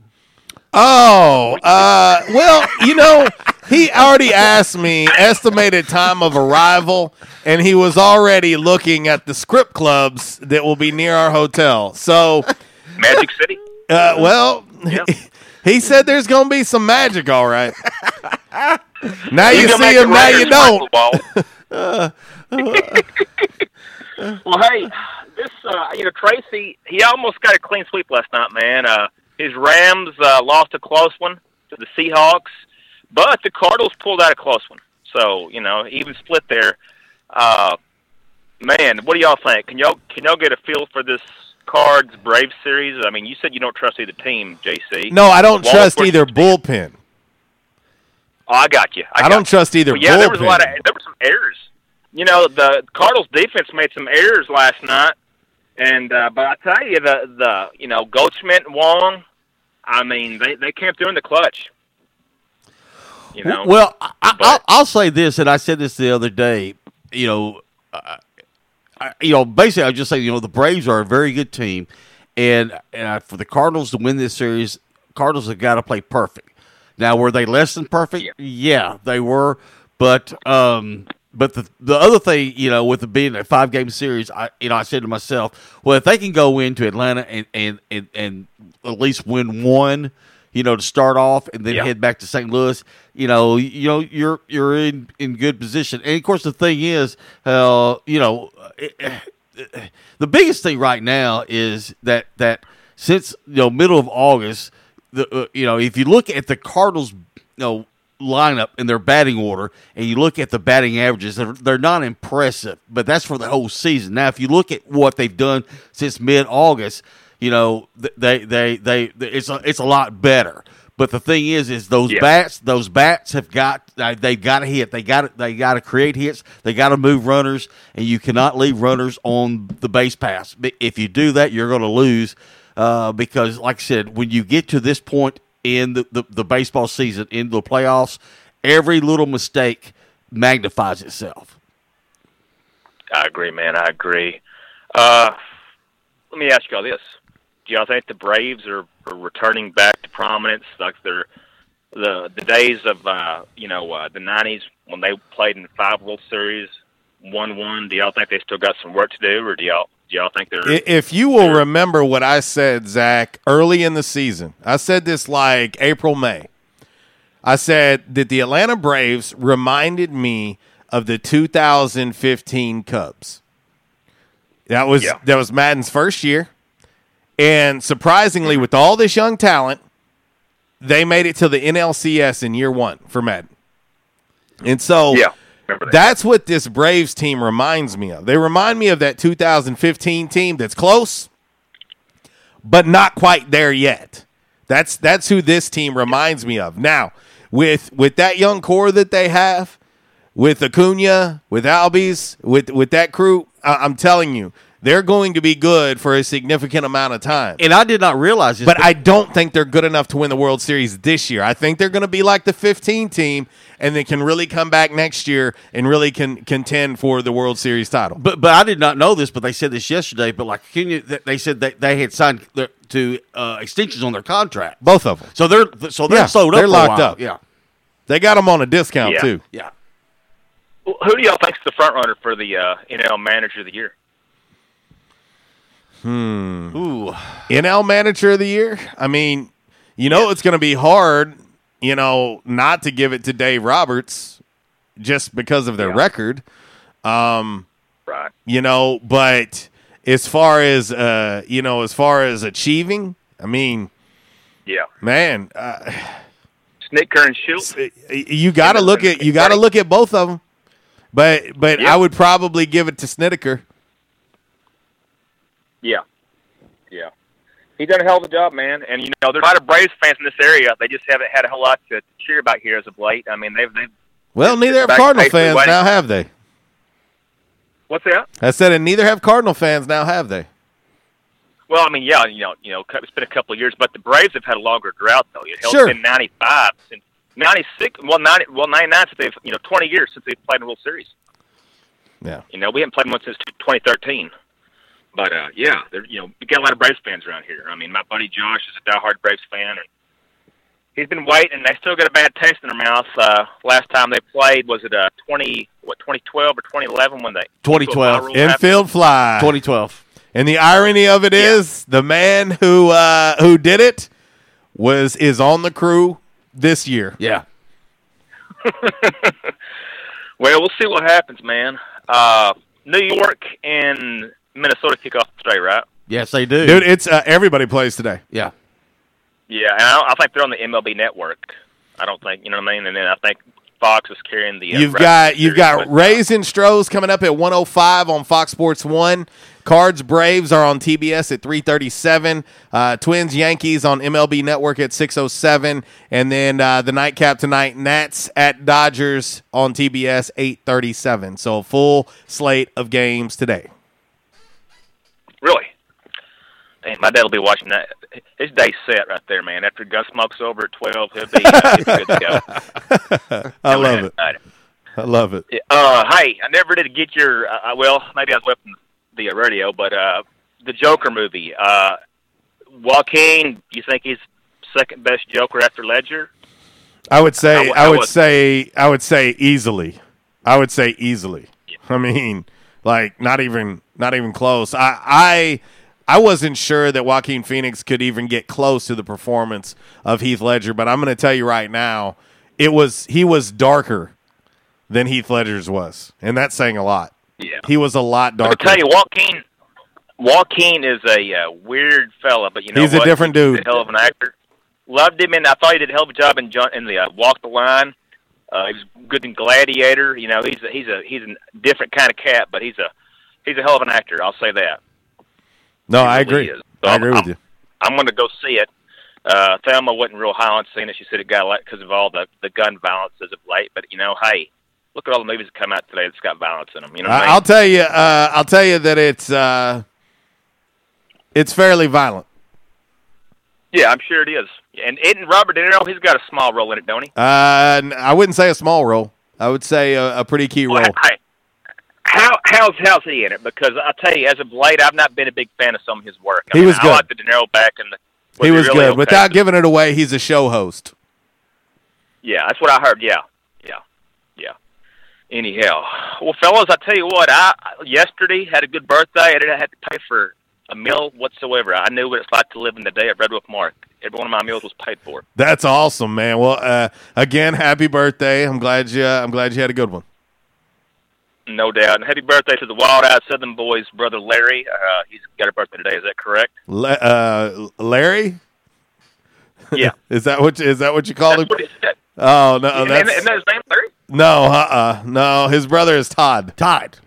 Oh, uh, well, you know, he already asked me estimated time of arrival, and he was already looking at the script clubs that will be near our hotel. So, Magic City? Uh, well, yeah. He said there's going to be some magic, all right. Now you, you see him, now you don't. uh, uh, Well, hey, this, uh, you know, Tracy, he almost got a clean sweep last night, man. Uh, his Rams uh, lost a close one to the Seahawks, but the Cardinals pulled out a close one. So, you know, even split there. Uh, man, what do y'all think? Can y'all, can y'all get a feel for this Cards Braves series? I mean, you said you don't trust either team, J C. No, I don't trust either bullpen. Oh, I got you. I, I got don't you. trust either well, yeah, bullpen. Yeah, there was a lot of, there were some errors. You know, the Cardinals defense made some errors last night, and uh, but I tell you, the the you know Goldschmidt and Wong, I mean, they, they came through in the clutch. You know, well, I, I'll, I'll say this, and I said this the other day. You know, uh, I, you know, basically, I just say you know the Braves are a very good team, and and I, for the Cardinals to win this series, Cardinals have got to play perfect. Now, were they less than perfect? Yeah, yeah they were, but. Um, But the the other thing, you know, with it being a five game series, I you know I said to myself, well, if they can go into Atlanta and and, and, and at least win one, you know, to start off, and then yeah. head back to Saint Louis, you know, you know, you're you're in, in good position. And of course, the thing is, uh, you know, it, it, the biggest thing right now is that that since you know middle of August, the uh, you know, if you look at the Cardinals, you know. lineup in their batting order, and you look at the batting averages, they're, they're not impressive, but that's for the whole season. Now, if you look at what they've done since mid-August, you know, they, they, they, they it's a, it's a lot better. But the thing is, is those yeah. bats, those bats have got, they've got to hit. They got, they got to create hits. They got to move runners, and you cannot leave runners on the base pass. If you do that, you're going to lose, uh, because like I said, when you get to this point in the, the, the baseball season, in the playoffs, every little mistake magnifies itself. I agree, man. I agree. Uh, let me ask y'all this. Do y'all think the Braves are, are returning back to prominence? Like they're, the the days of, uh, you know, uh, the nineties when they played in the five World Series, one one, do y'all think they still got some work to do, or do y'all Do y'all think they're If you will remember what I said, Zach, early in the season, I said this like April, May. I said that the Atlanta Braves reminded me of the two thousand fifteen Cubs. That was yeah. that was Madden's first year. And surprisingly, with all this young talent, they made it to the N L C S in year one for Madden. And so yeah. that's what this Braves team reminds me of. They remind me of that two thousand fifteen team that's close, but not quite there yet. That's that's who this team reminds me of. Now, with with that young core that they have, with Acuna, with Albies, with, with that crew, I, I'm telling you, They're going to be good for a significant amount of time. And I did not realize this. But I don't think they're good enough to win the World Series this year. I think they're going to be like the fifteen team, and they can really come back next year and really can contend for the World Series title. But but I did not know this, but they said this yesterday. But like Kenya, they said that they had signed to uh, extensions on their contract. Both of them. So they're, so they're yeah, sold up. They're locked up. Yeah. They got them on a discount, yeah. too. Yeah. Well, who do y'all think is the front runner for the uh, N L Manager of the Year? Hmm. Ooh. N L Manager of the Year? I mean, you know yeah. it's going to be hard, you know, not to give it to Dave Roberts just because of their yeah. record. Um, right. You know, but as far as, uh, you know, as far as achieving, I mean, yeah, man. Uh, Nick Kearns-Schultz. You got to look at you got to look at both of them, but but yeah. I would probably give it to Snedeker. Yeah, yeah, he's done a hell of a job, man. And you know, there's a lot of Braves fans in this area. They just haven't had a whole lot to cheer about here as of late. I mean, they've they've well, neither have Cardinal fans now, have they? What's that? I said, and neither have Cardinal fans now, have they? Well, I mean, yeah, you know, you know, it's been a couple of years, but the Braves have had a longer drought, though. You know, sure. It's been ninety-five, since ninety-six, well, ninety, well, ninety-nine, since they've, you know, twenty years since they've played in the World Series. Yeah. You know, we haven't played one since twenty thirteen. But, uh, yeah, you know, we got a lot of Braves fans around here. I mean, my buddy Josh is a diehard Braves fan, and he's been waiting, and they still got a bad taste in their mouth. Uh, last time they played, was it uh, twenty, what, twenty twelve or twenty eleven when they twenty twelve. Infield fly. twenty twelve. And the irony of it is, yeah. the man who uh, who did it was is on the crew this year. Yeah. Well, we'll see what happens, man. Uh, New York and Minnesota kick off today, right? Yes, they do. Dude, it's uh, everybody plays today. Yeah. Yeah, and I, I think they're on the M L B Network. I don't think you know what I mean. And then I think Fox is carrying the. Uh, you've got you've got Rays and Stros coming up at one oh five on Fox Sports One. Cards Braves are on T B S at three thirty-seven. Uh, Twins Yankees on M L B Network at six oh seven, and then uh, the nightcap tonight: Nats at Dodgers on T B S eight thirty-seven. So a full slate of games today. Really? Damn, my dad will be watching that. His day's set right there, man. After Gus Smoke's over at twelve, he'll be uh, good to go. I and love it. Night. I love it. Uh, hey, I never did get your. Uh, well, maybe I was whipping the radio, but uh, the Joker movie. Uh, Joaquin, you think he's second best Joker after Ledger? I would say. I, w- I, I would was- say. I would say easily. I would say easily. Yeah. I mean, like not even not even close. I. I I wasn't sure that Joaquin Phoenix could even get close to the performance of Heath Ledger, but I'm going to tell you right now, it was he was darker than Heath Ledger's was, and that's saying a lot. Yeah, he was a lot darker. I tell you, Joaquin, Joaquin is a uh, weird fella, but you know he's what? a different dude. He's a hell of an actor. Loved him, and I thought he did a hell of a job in John, in the uh, Walk the Line. Uh, he was good in Gladiator. You know, he's a, he's a he's a different kind of cat, but he's a he's a hell of an actor. I'll say that. No, I agree. Really so I agree I'm, with I'm, you. I'm going to go see it. Uh, Thelma wasn't real high on seeing it. She said it got a lot because of all the, the gun violence as of late. But, you know, hey, look at all the movies that come out today that's got violence in them. You know what I, I mean? I'll tell you, uh, I'll tell you that it's uh, it's fairly violent. Yeah, I'm sure it is. And, and Robert De Niro, he's got a small role in it, don't he? Uh, I wouldn't say a small role. I would say a, a pretty key well, role. Hey. How how's how's he in it? Because I tell you, as of late, I've not been a big fan of some of his work. I he mean, was I good. I like the De Niro back in the. Was he was really good. Okay? Without giving it away, he's a show host. Yeah, that's what I heard. Yeah, yeah, yeah. Anyhow, well, fellas, I tell you what. I yesterday had a good birthday. I didn't have to pay for a meal whatsoever. I knew what it's like to live in the day at Red Wolf Mark. Every one of my meals was paid for. That's awesome, man. Well, uh, again, happy birthday. I'm glad you. Uh, I'm glad you had a good one. No doubt. And happy birthday to the wild-eyed Southern boy's brother, Larry. Uh, he's got a birthday today. Is that correct? Le- uh, Larry? Yeah. is that what you, is that what you call that's him? What oh, no. Yeah, that's... Isn't that his name, Larry? No, uh-uh. No, his brother is Todd. Todd.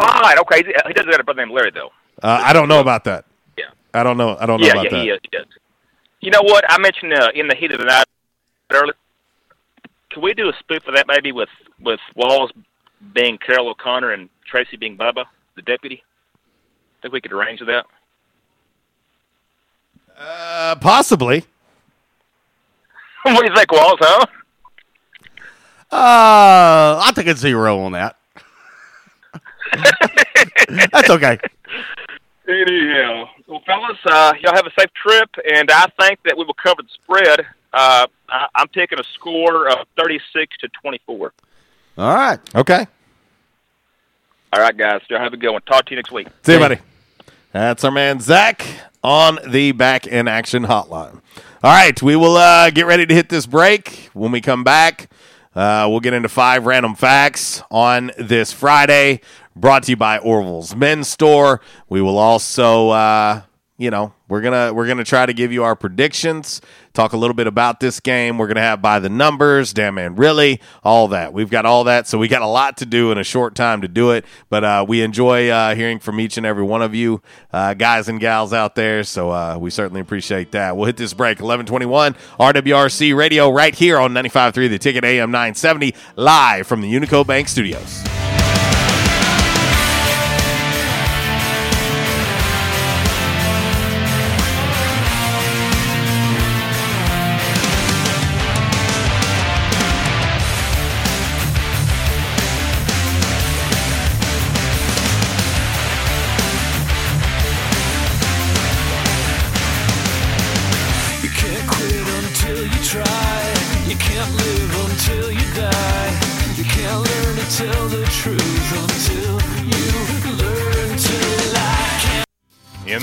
Todd. Okay. He doesn't have a brother named Larry, though. Uh, I don't know about that. Yeah. I don't know. I don't know yeah, about yeah, that. Yeah, he, he does. You know what? I mentioned uh, in the heat of the night earlier. Can we do a spoof of that maybe with, with Walls being Carol O'Connor and Tracy being Bubba, the deputy? Think we could arrange that? Uh, possibly. What do you think, Walls, huh? Uh, I'll take a zero on that. That's okay. Anyhow, well, fellas, uh, y'all have a safe trip, and I think that we will cover the spread. Uh, I- I'm taking a score of thirty-six to twenty-four. All right. Okay. All right, guys. Y'all have a good one. Talk to you next week. See you, buddy. That's our man Zach on the Back in Action Hotline. All right, we will uh, get ready to hit this break. When we come back, uh, we'll get into five random facts on this Friday, brought to you by Orville's Men's Store. We will also, uh, you know, we're gonna we're gonna try to give you our predictions. Talk a little bit about this game. We're gonna have by the numbers, damn man, really, all that. We've got all that, so we got a lot to do in a short time to do it. But uh, we enjoy uh, hearing from each and every one of you, uh, guys and gals out there. So uh, we certainly appreciate that. We'll hit this break. eleven twenty-one R W R C Radio right here on ninety-five point three The Ticket A M nine seventy live from the Unico Bank Studios. In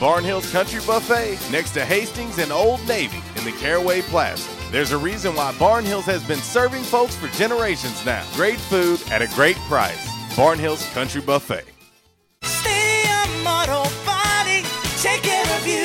Barnhill's Country Buffet, next to Hastings and Old Navy in the Caraway Plaza. There's a reason why Barnhill's has been serving folks for generations now. Great food at a great price. Barnhill's Country Buffet. Stadium Auto Body, take care of you.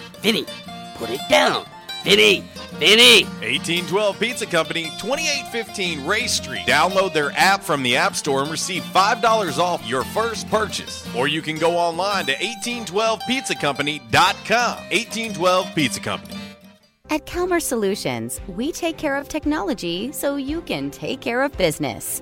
Vinny, put it down. Vinny, Vinny. eighteen twelve Pizza Company, twenty-eight fifteen Ray Street. Download their app from the App Store and receive five dollars off your first purchase. Or you can go online to eighteen twelve pizza company dot com. eighteen twelve Pizza Company. At Calmer Solutions, we take care of technology so you can take care of business.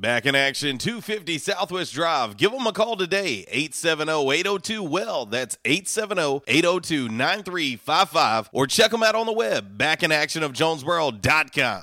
Back in action, two fifty Southwest Drive. Give them a call today, eight seven zero, eight zero two, W E L L. That's eight seven zero, eight zero two, nine three five five. Or check them out on the web, back in action of jonesboro dot com.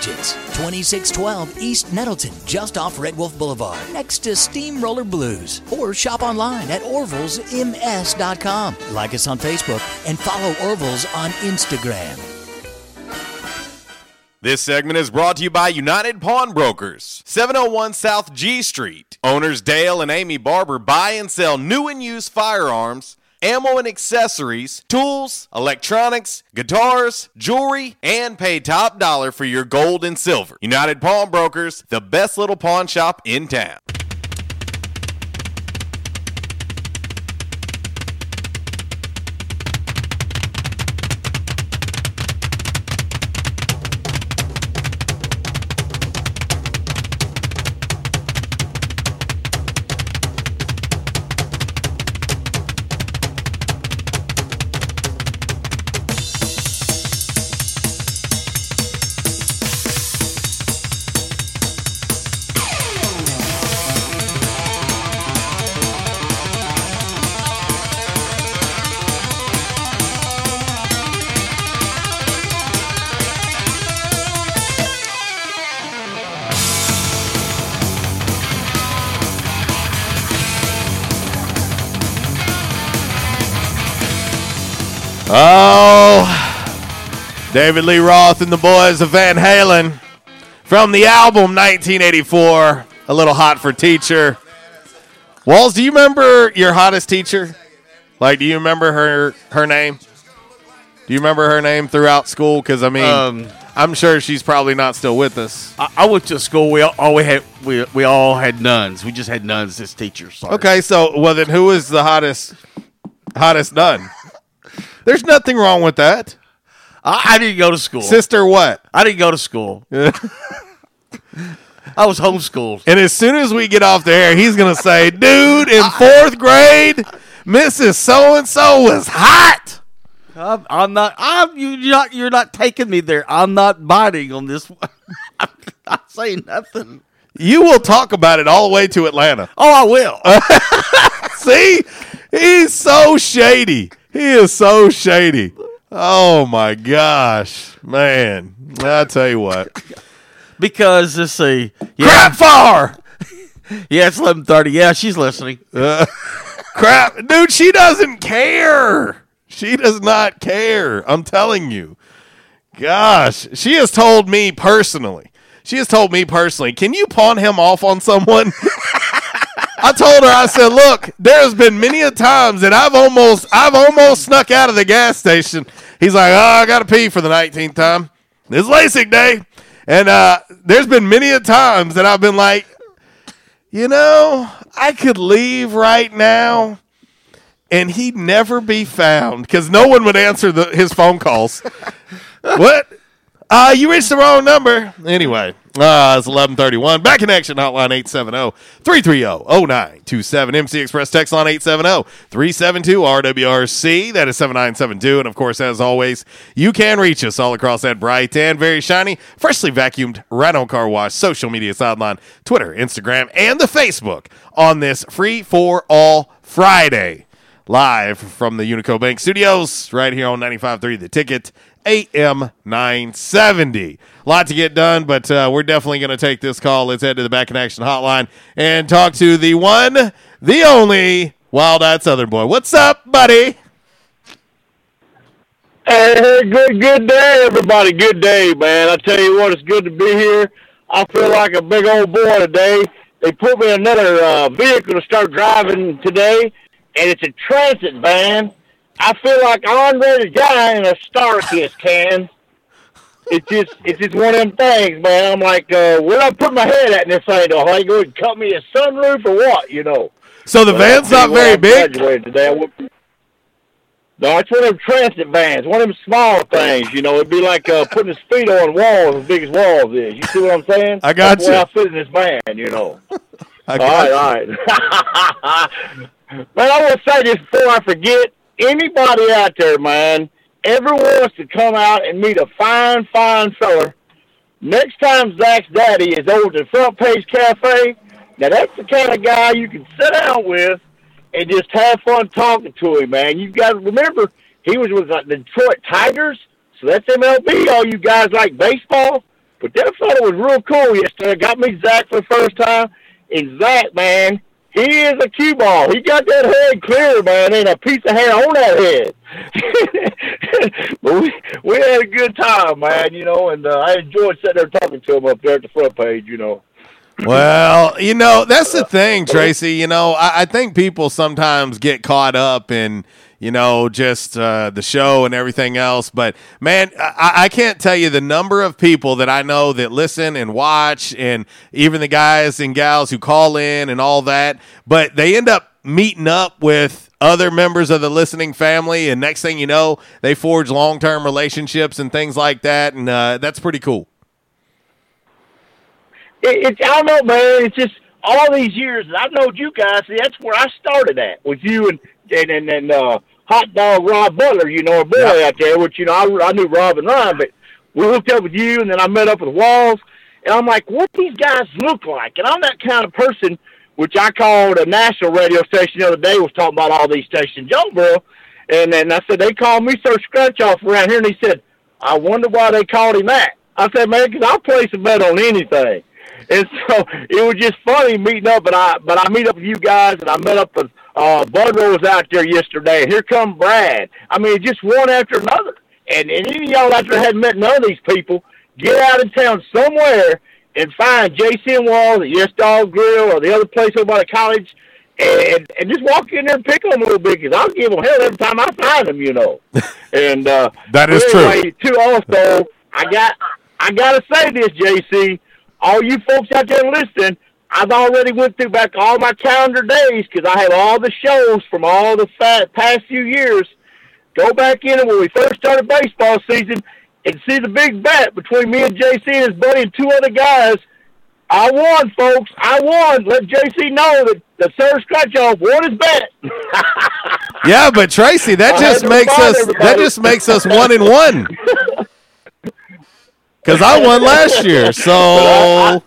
twenty-six twelve East Nettleton, just off Red Wolf Boulevard, next to Steamroller Blues. Or shop online at orvils m s dot com. Like us on Facebook and follow Orville's on Instagram. This segment is brought to you by United Pawnbrokers, seven oh one South G Street. Owners Dale and Amy Barber buy and sell new and used firearms, ammo and accessories, tools, electronics, guitars, jewelry, and pay top dollar for your gold and silver. United Pawnbrokers, the best little pawn shop in town. Oh, David Lee Roth and the boys of Van Halen from the album nineteen eighty-four, A Little Hot for Teacher. Walls, do you remember your hottest teacher? Like, do you remember her her name? Do you remember her name throughout school? Because, I mean, um, I'm sure she's probably not still with us. I, I went to school. We all, all we had we we all had nuns. We just had nuns as teachers. Sorry. Okay, so, well, then who is the hottest hottest nun? There's nothing wrong with that. I, I didn't go to school. Sister what? I didn't go to school. I was homeschooled. And as soon as we get off the air, he's going to say, dude, in fourth grade, Missus So-and-so was hot. I'm, I'm not. I'm you. You're not. You're not taking me there. I'm not biting on this one. I'm not saying nothing. You will talk about it all the way to Atlanta. Oh, I will. See, he's so shady. He is so shady. Oh my gosh, man! I tell you what. Because let's see. Yeah. Crap far. Yeah, it's eleven thirty. Yeah, she's listening. Uh, crap, dude. She doesn't care. She does not care. I'm telling you. Gosh, she has told me personally. She has told me personally, can you pawn him off on someone? I told her, I said, look, there's been many a times that I've almost I've almost snuck out of the gas station. He's like, oh, I got to pee for the nineteenth time. It's LASIK day. And uh, there's been many a times that I've been like, you know, I could leave right now. And he'd never be found because no one would answer the, his phone calls. What? Uh, you reached the wrong number. Anyway, uh, it's eleven thirty-one. Back in action, hotline eight seven zero, three three zero, zero nine two seven. M C Express text line eight seven zero, three seven two, R W R C. That is seven nine seven two. And, of course, as always, you can reach us all across that bright and very shiny, freshly vacuumed Rhino Car Wash social media sideline, Twitter, Instagram, and the Facebook on this Free For All Friday. Live from the Unico Bank Studios, right here on ninety-five point three The Ticket, A M nine seventy. A lot to get done, but uh, we're definitely going to take this call. Let's head to the Back in Action hotline and talk to the one, the only, Wild-Eyed Southern Boy. What's up, buddy? Hey, good, good day, everybody. Good day, man. I tell you what, it's good to be here. I feel like a big old boy today. They put me in another uh, vehicle to start driving today. And it's a transit van. I feel like Andre the Giant in a Star Kiss can. It's just, it's just one of them things, man. I'm like, uh, where do I put my head at in this thing? Are you going to cut me a sunroof or what? You know. So the but van's not very big. Today. No, it's one of them transit vans, one of them small things. You know, it'd be like uh, putting his feet on walls as big as walls is. You see what I'm saying? I got That's you. That's where I fit in this van. You know. I got all right, you. All right. Man, I want to say this before I forget. Anybody out there, man, ever wants to come out and meet a fine, fine fella, next time Zach's daddy is over to Front Page Cafe, now that's the kind of guy you can sit down with and just have fun talking to him, man. You guys remember, he was with the Detroit Tigers, so that's M L B. All you guys like baseball. But that fella was real cool yesterday. Got me Zach for the first time. And Zach, man, he is a cue ball. He got that head clear, man, and a piece of hair on that head. But we, we had a good time, man, you know, and uh, I enjoyed sitting there talking to him up there at the Front Page, you know. Well, you know, that's the thing, Tracy. You know, I, I think people sometimes get caught up in, you know, just uh, the show and everything else. But, man, I, I can't tell you the number of people that I know that listen and watch and even the guys and gals who call in and all that. But they end up meeting up with other members of the listening family. And next thing you know, they forge long-term relationships and things like that. And uh, that's pretty cool. It's it, I don't know, man. It's just all these years, and I knowed you guys. See, that's where I started at with you and and and, and uh, Hot Dog Rob Butler. You know, a boy yeah. out there, which you know I, I knew Rob and Ryan, but we hooked up with you, and then I met up with Walls, and I'm like, what these guys look like? And I'm that kind of person, which I called a national radio station the other day. Was talking about all these stations, yo, bro, and then I said they called me Sir Scratch Off around here, and he said, I wonder why they called him that. I said, man, because I'll place a bet on anything. And so it was just funny meeting up, but I but I meet up with you guys, and I met up with uh, Budrow was out there yesterday, and here come Brad. I mean, just one after another. And, and any of y'all out there hadn't met none of these people, get out of town somewhere and find J C and Walls at Yes Dog Grill or the other place over by the college, and and just walk in there and pick on them a little bit, because I'll give them hell every time I find them, you know. And uh, that is anyway, true. Too, also, I got I got to say this, J C, all you folks out there listening, I've already went through back all my calendar days because I have all the shows from all the fa- past few years. Go back in when we first started baseball season and see the big bet between me and J C and his buddy and two other guys I won, folks. I won. Let J C know that the Serge Scratch-Off won his bet. Yeah, but Tracy, that just makes us everybody. that just makes us one and one. Because I won last year, so. I,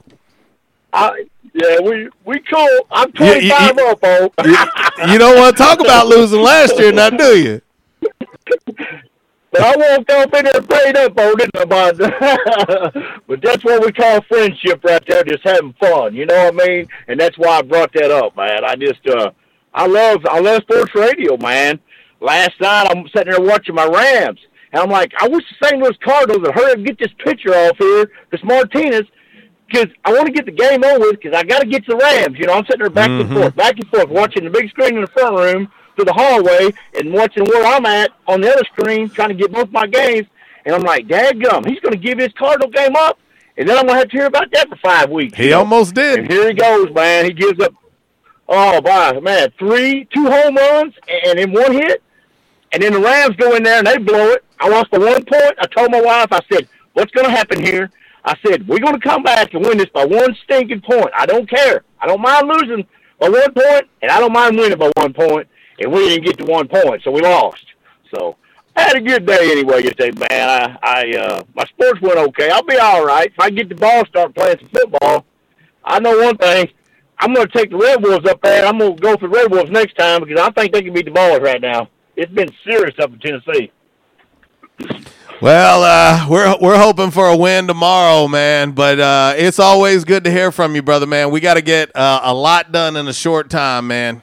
I, I, yeah, we we cool. I'm twenty-five you, you, up, folks. you, you don't want to talk about losing last year, now do you? But I walked off in there and paid up on it. But that's what we call friendship right there, just having fun. You know what I mean? And that's why I brought that up, man. I just, uh, I love, I love sports radio, man. Last night I'm sitting there watching my Rams, and I'm like, I wish the Saint Louis Cardinals would hurry up and get this pitcher off here, this Martinez, because I want to get the game over with, because I got to get to the Rams. You know, I'm sitting there back mm-hmm. and forth, back and forth, watching the big screen in the front room, to the hallway, and watching where I'm at on the other screen, trying to get both my games, and I'm like, dadgum, he's going to give his Cardinal game up, and then I'm going to have to hear about that for five weeks. He you know? almost did. And here he goes, man. He gives up, oh, my, man, three, two home runs, and in one hit, and then the Rams go in there, and they blow it. I lost by one point. I told my wife, I said, what's going to happen here? I said, we're going to come back and win this by one stinking point. I don't care. I don't mind losing by one point, and I don't mind winning by one point. And we didn't get to one point, so we lost. So I had a good day anyway yesterday, man. I, I uh, my sports went okay. I'll be all right. If I get the ball, start playing some football, I know one thing. I'm going to take the Red Wolves up there. I'm going to go for the Red Wolves next time because I think they can beat the Ballers right now. It's been serious up in Tennessee. Well, uh, we're we're hoping for a win tomorrow, man. But uh, it's always good to hear from you, brother, man. We got to get uh, a lot done in a short time, man.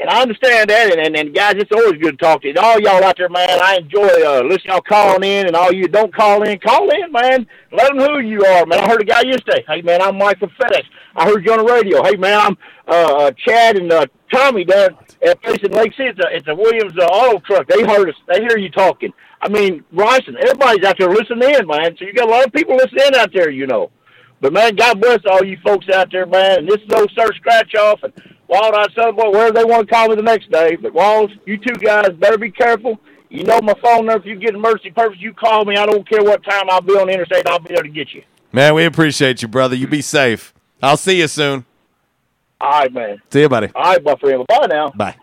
And I understand that, and, and, and guys, it's always good to talk to you. And all y'all out there, man, I enjoy uh, listening to y'all calling in, and all you don't call in, call in, man. Let them know who you are, man. I heard a guy yesterday. Hey, man, I'm Mike from FedEx. I heard you on the radio. Hey, man, I'm uh, Chad and uh, Tommy down at a place in Lake City. It's a, it's a Williams uh, auto truck. They heard us. They hear you talking. I mean, Ryson, everybody's out there listening in, man. So you got a lot of people listening out there, you know. But, man, God bless all you folks out there, man. And this is old Sir Scratch-Off and Wild-Eyed Son, boy, wherever they want to call me the next day. But, Walls, you two guys better be careful. You know my phone number. If you get emergency purpose, you call me. I don't care what time. I'll be on the interstate. I'll be there to get you. Man, we appreciate you, brother. You be safe. I'll see you soon. All right, man. See you, buddy. All right, my friend. Bye now. Bye.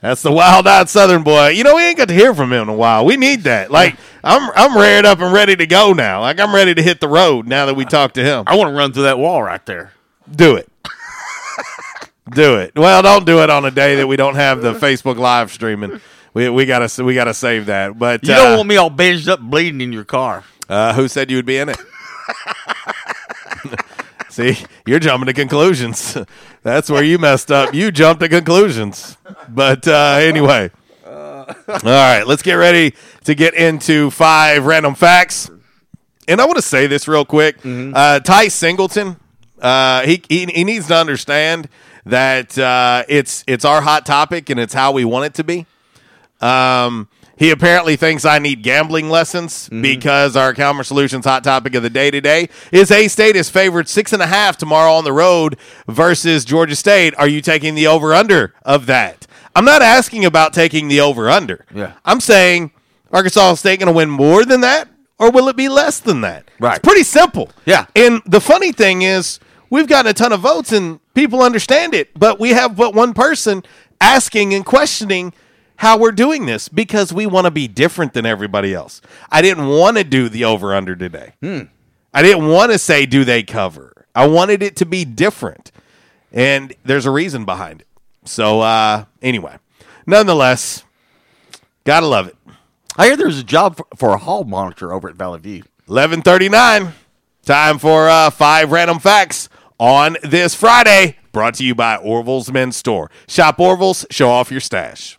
That's the wild-eyed Southern boy. You know, we ain't got to hear from him in a while. We need that. Like, I'm I'm reared up and ready to go now. Like, I'm ready to hit the road now that we talked to him. I want to run through that wall right there. Do it. do it. Well, don't do it on a day that we don't have the Facebook live streaming. We we gotta we gotta save that. But you don't uh, want me all bandaged up, bleeding in your car. Uh, who said you would be in it? See, you're jumping to conclusions. That's where you messed up. You jumped to conclusions. But uh, anyway. All right, let's get ready to get into five random facts. And I want to say this real quick. Mm-hmm. Uh, Ty Singleton, uh, he, he he needs to understand that uh, it's it's our hot topic and it's how we want it to be. Um, he apparently thinks I need gambling lessons mm-hmm. because our Calmer Solutions hot topic of the day today is A-State is favored six and a half tomorrow on the road versus Georgia State. Are you taking the over-under of that? I'm not asking about taking the over-under. Yeah. I'm saying Arkansas State going to win more than that, or will it be less than that? Right. It's pretty simple. Yeah. And the funny thing is we've gotten a ton of votes, and people understand it, but we have but one person asking and questioning how we're doing this because we want to be different than everybody else. I didn't want to do the over-under today. Hmm. I didn't want to say, do they cover? I wanted it to be different, and there's a reason behind it. So, uh, anyway, nonetheless, gotta love it. I hear there's a job for, for a hall monitor over at Valley View. eleven thirty-nine, time for uh, five random facts on this Friday, brought to you by Orville's Men's Store. Shop Orville's, show off your stash.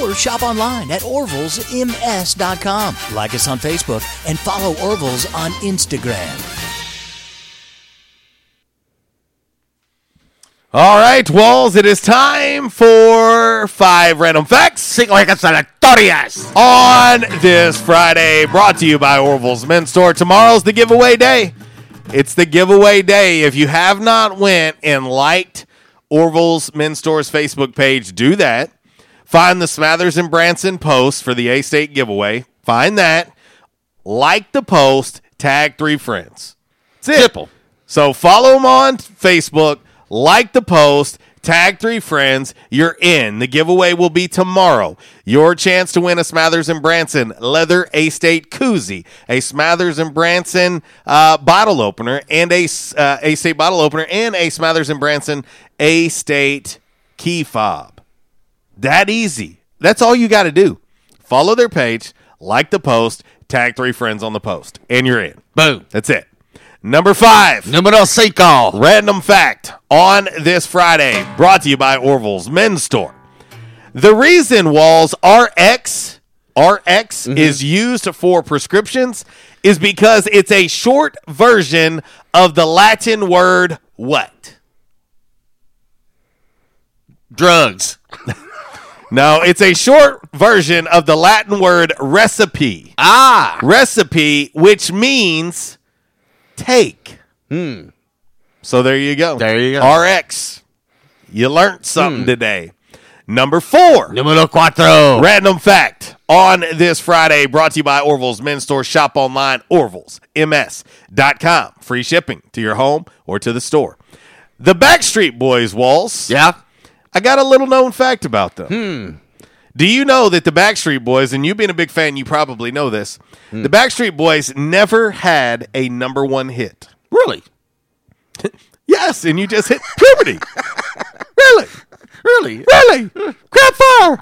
Or shop online at orvils m s dot com. Like us on Facebook and follow Orville's on Instagram. All right, Walls, it is time for five random facts on this Friday, brought to you by Orville's Men's Store. Tomorrow's the giveaway day. It's the giveaway day. If you have not went and liked Orville's Men's Store's Facebook page, do that. Find the Smathers and Branson post for the A-State giveaway. Find that. Like the post. Tag three friends. That's it. Simple. So follow them on Facebook. Like the post, tag three friends, you're in. The giveaway will be tomorrow. Your chance to win a Smathers and Branson leather A-State koozie, a Smathers and Branson uh, bottle opener, and a uh, A-State bottle opener, and a Smathers and Branson A-State key fob. That easy. That's all you got to do. Follow their page, like the post, tag three friends on the post, and you're in. Boom. That's it. Number five. Numero cinco. Random fact on this Friday, brought to you by Orville's Men's Store. The reason Walls R X R X mm-hmm. is used for prescriptions is because it's a short version of the Latin word what? Drugs. No, it's a short version of the Latin word recipe. Ah, recipe, which means take. Hmm. So there you go. There you go. R X. You learned something mm. today. Number four. Numero cuatro. Random fact on this Friday, brought to you by Orville's Men's Store. Shop online, orvils m s dot com. Free shipping to your home or to the store. The Backstreet Boys, Walls. Yeah. I got a little known fact about them. Hmm. Do you know that the Backstreet Boys, and you being a big fan, you probably know this, mm. the Backstreet Boys never had a number one hit. Really? Yes, and you just hit puberty. Really? Really? Really? Crap fire!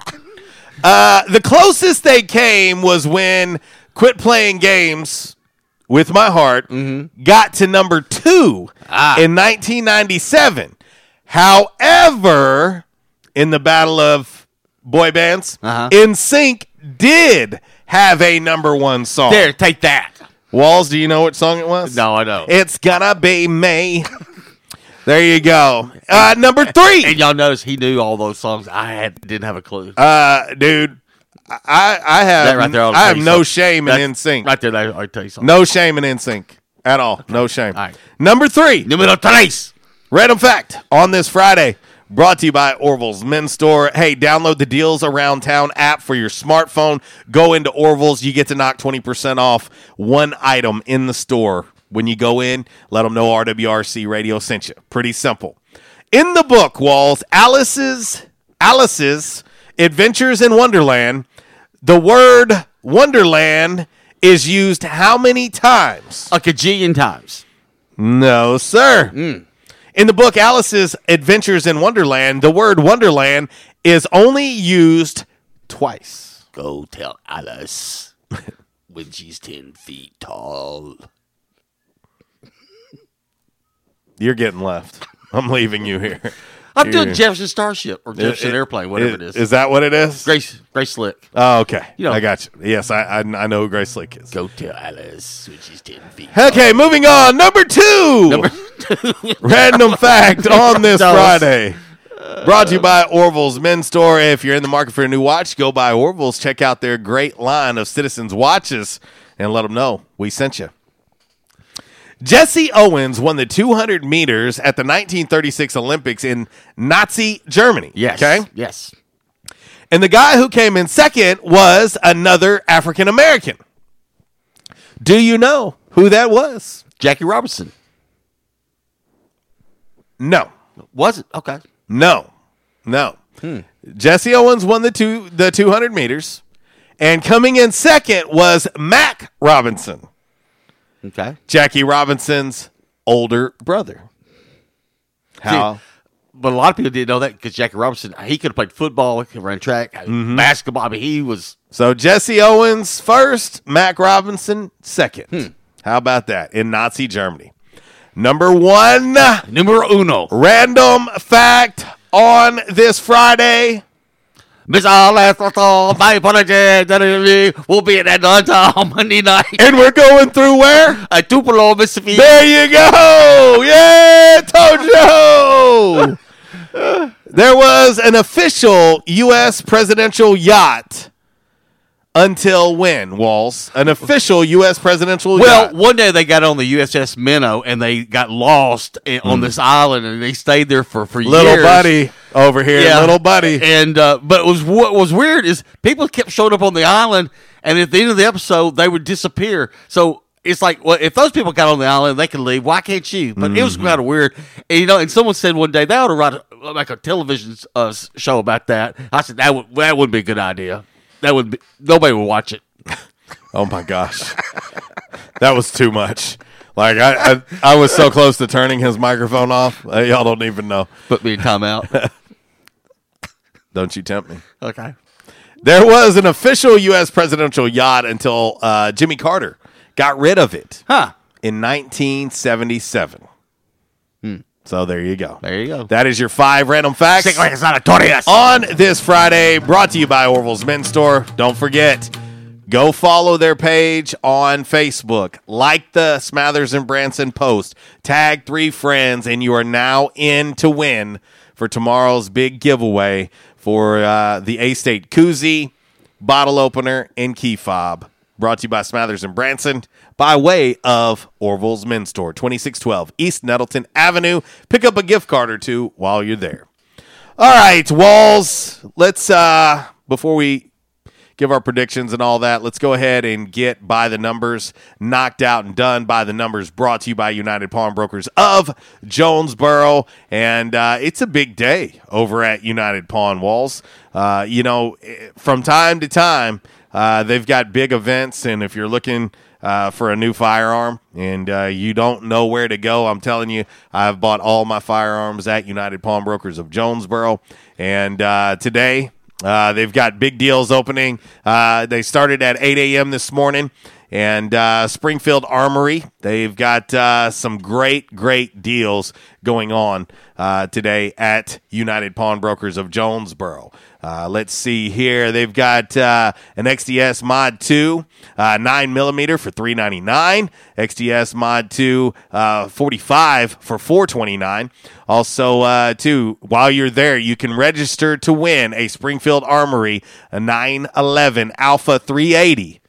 Uh, the closest they came was when Quit Playing Games with My Heart mm-hmm. got to number two ah. in nineteen ninety-seven. However, in the battle of boy bands, uh-huh. N Sync did have a number one song. There, take that. Walls, do you know what song it was? No, I don't. It's Gonna Be Me. There you go. Uh, number three. And y'all notice he knew all those songs. I had, didn't have a clue. Uh, dude, I, I have, right there, I have no shame in N Sync. Right there, I'll tell you something. No shame in N Sync at all. Okay. No shame. All right. Number three. Numero tres. Random fact on this Friday, brought to you by Orville's Men's Store. Hey, download the Deals Around Town app for your smartphone. Go into Orville's. You get to knock twenty percent off one item in the store. When you go in, let them know R W R C Radio sent you. Pretty simple. In the book, Walls, Alice's, Alice's Adventures in Wonderland, the word Wonderland is used how many times? A gajillion times. No, sir. Mm. In the book, Alice's Adventures in Wonderland, the word Wonderland is only used twice. Go tell Alice when she's ten feet tall. You're getting left. I'm leaving you here. I'm doing Jefferson Starship or Jefferson it, it, Airplane, whatever it, it is. Is that what it is? Grace Grace Slick. Oh, okay. You know, I got you. Yes, I, I I know who Grace Slick is. Go tell Alice when she's ten feet. Okay, tall. Moving on. Number two. Number two. Random fact on this Friday. Brought to you by Orville's Men's Store. If you're in the market for a new watch, go by Orville's. Check out their great line of Citizens watches and let them know we sent you. Jesse Owens won the two hundred meters at the nineteen thirty-six Olympics in Nazi Germany. Yes. Okay? Yes. And the guy who came in second was another African American. Do you know who that was? Jackie Robinson. No. Was it? Okay. No. No. Hmm. Jesse Owens won the two the two hundred meters, and coming in second was Mack Robinson. Okay. Jackie Robinson's older brother. How? See, but a lot of people didn't know that because Jackie Robinson, he could have played football, he ran track, mm-hmm. basketball. I mean, he was. So Jesse Owens first, Mack Robinson second. Hmm. How about that? In Nazi Germany. Number one. Numero uno. Random fact on this Friday. Miss All-Astral, my apologies, we'll be in Atlanta on Monday night. And we're going through where? A Tupelo, Mississippi. There you go. Yeah, Tojo. There was an official U S presidential yacht. Until when, Walls? An official U S presidential well, yacht. Well, one day they got on the U S S Minnow, and they got lost mm. on this island, and they stayed there for, for little years. Little buddy over here, yeah. little buddy. And uh, But was, what was weird is people kept showing up on the island, and at the end of the episode, they would disappear. So it's like, well, if those people got on the island, they can leave. Why can't you? But mm-hmm. it was kind of weird. And, you know, and someone said one day, they ought to write a, like a television uh, show about that. I said, that, would, that wouldn't be a good idea. That would be, nobody would watch it. Oh my gosh, that was too much. Like I, I, I was so close to turning his microphone off. Uh, y'all don't even know. Put me in timeout. Don't you tempt me? Okay. There was an official U S presidential yacht until uh, Jimmy Carter got rid of it. Huh. In nineteen seventy-seven. Hmm. So there you go. There you go. That is your five random facts. Sick like it's not notorious. On this Friday, brought to you by Orville's Men's Store. Don't forget, go follow their page on Facebook. Like the Smathers and Branson post. Tag three friends, and you are now in to win for tomorrow's big giveaway for uh, the A-State koozie, bottle opener, and key fob. Brought to you by Smathers and Branson by way of Orville's Men's Store, twenty-six twelve East Nettleton Avenue. Pick up a gift card or two while you're there. All right, Walls, let's, uh, before we give our predictions and all that, let's go ahead and get by the numbers knocked out and done by the numbers, brought to you by United Pawnbrokers of Jonesboro. And uh, it's a big day over at United Pawn, Walls. Uh, you know, from time to time, Uh, they've got big events, and if you're looking uh, for a new firearm and uh, you don't know where to go, I'm telling you, I've bought all my firearms at United Pawnbrokers of Jonesboro. And uh, today, uh, they've got big deals opening. Uh, they started at eight a.m. this morning, and uh, Springfield Armory, they've got uh, some great, great deals going on uh, today at United Pawnbrokers of Jonesboro. Uh, let's see here. They've got uh, an X D S Mod two uh, nine millimeter for three ninety-nine. X D S Mod two uh, forty-five for four twenty-nine. Also, uh, too, while you're there, you can register to win a Springfield Armory a nine eleven Alpha three eighty.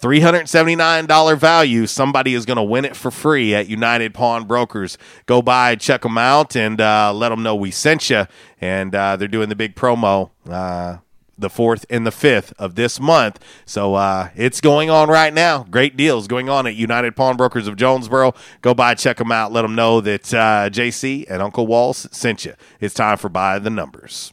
three hundred seventy-nine dollars value. Somebody is going to win it for free at United Pawnbrokers. Go by, check them out, and uh, let them know we sent you. And uh, they're doing the big promo uh, the fourth and the fifth of this month. So uh, it's going on right now. Great deals going on at United Pawnbrokers of Jonesboro. Go by, check them out. Let them know that uh, J C and Uncle Walls sent you. It's time for By the Numbers.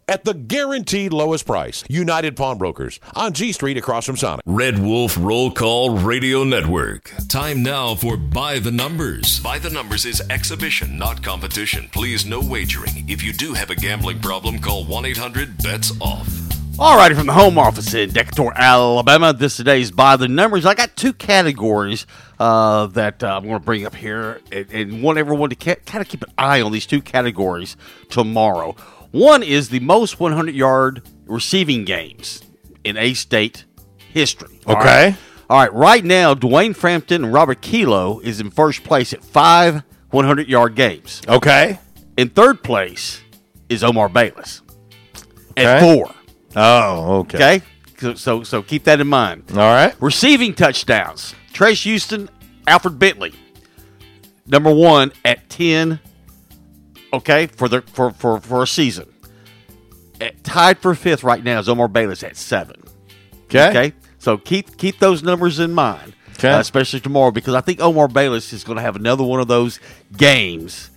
at the guaranteed lowest price. United Pawnbrokers on G Street across from Sonic. Red Wolf Roll Call Radio Network. Time now for By the Numbers. By the Numbers is exhibition, not competition. Please, no wagering. If you do have a gambling problem, call one eight hundred bets off. All righty, from the home office in Decatur, Alabama, this today's By the Numbers. I got two categories uh, that uh, I'm going to bring up here, and, and want everyone to ca- kind of keep an eye on these two categories tomorrow. One is the most one hundred yard receiving games in A-State history. All okay. Right? All right. Right now, Dwayne Frampton and Robert Kelo is in first place at five one hundred yard games. Okay. In third place is Omar Bayless at okay. four. Oh, okay. Okay. so so keep that in mind. All right. Receiving touchdowns. Trace Houston, Alfred Bentley. Number one at ten, okay, for the for, for, for a season. At, tied for fifth right now is Omar Bayless at seven. Okay. Okay. So keep keep those numbers in mind, okay. uh, especially tomorrow, because I think Omar Bayless is going to have another one of those games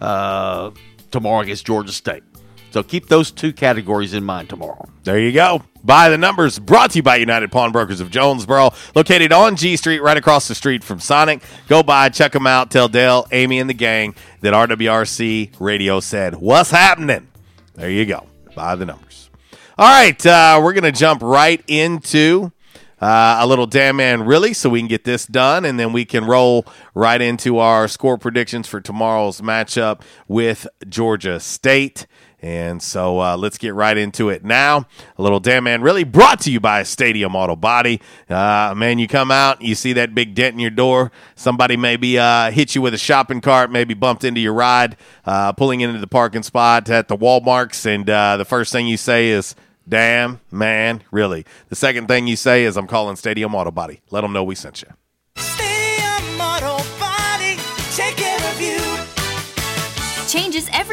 uh, tomorrow against Georgia State. So keep those two categories in mind tomorrow. There you go. By the Numbers, brought to you by United Pawnbrokers of Jonesboro, located on G Street, right across the street from Sonic. Go by, check them out, tell Dale, Amy, and the gang that R W R C Radio said, what's happening? There you go. By the Numbers. All right, uh, we're going to jump right into uh, a little Damn Man Really so we can get this done, and then we can roll right into our score predictions for tomorrow's matchup with Georgia State. And so uh, let's get right into it now. A little Damn Man Really brought to you by Stadium Auto Body. Uh, man, you come out, you see that big dent in your door. Somebody maybe uh, hit you with a shopping cart, maybe bumped into your ride, uh, pulling into the parking spot at the Walmarts. And uh, the first thing you say is, Damn Man Really. The second thing you say is, I'm calling Stadium Auto Body. Let them know we sent you. Stadium Auto Body, take care of you. Changes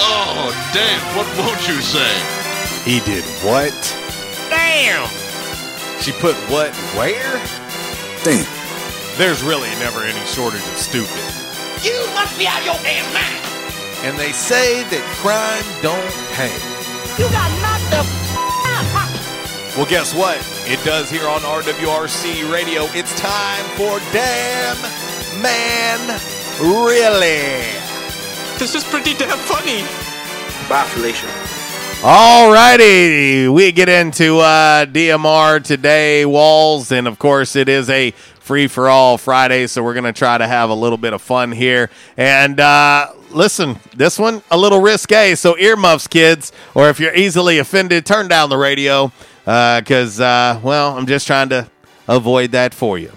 Oh, damn, what won't you say? He did what? Damn! She put what where? Damn. There's really never any shortage of stupid. You must be out of your damn mind! And they say that crime don't pay. You got knocked the f*** out, huh? Well, guess what? It does here on R W R C Radio. It's time for Damn Man Really. This is pretty damn funny. Bye, Felicia. All righty. We get into uh, D M R today, Walls, and, of course, it is a free-for-all Friday, so we're going to try to have a little bit of fun here. And, uh, listen, this one, a little risque, so earmuffs, kids, or if you're easily offended, turn down the radio because, uh, uh, well, I'm just trying to avoid that for you.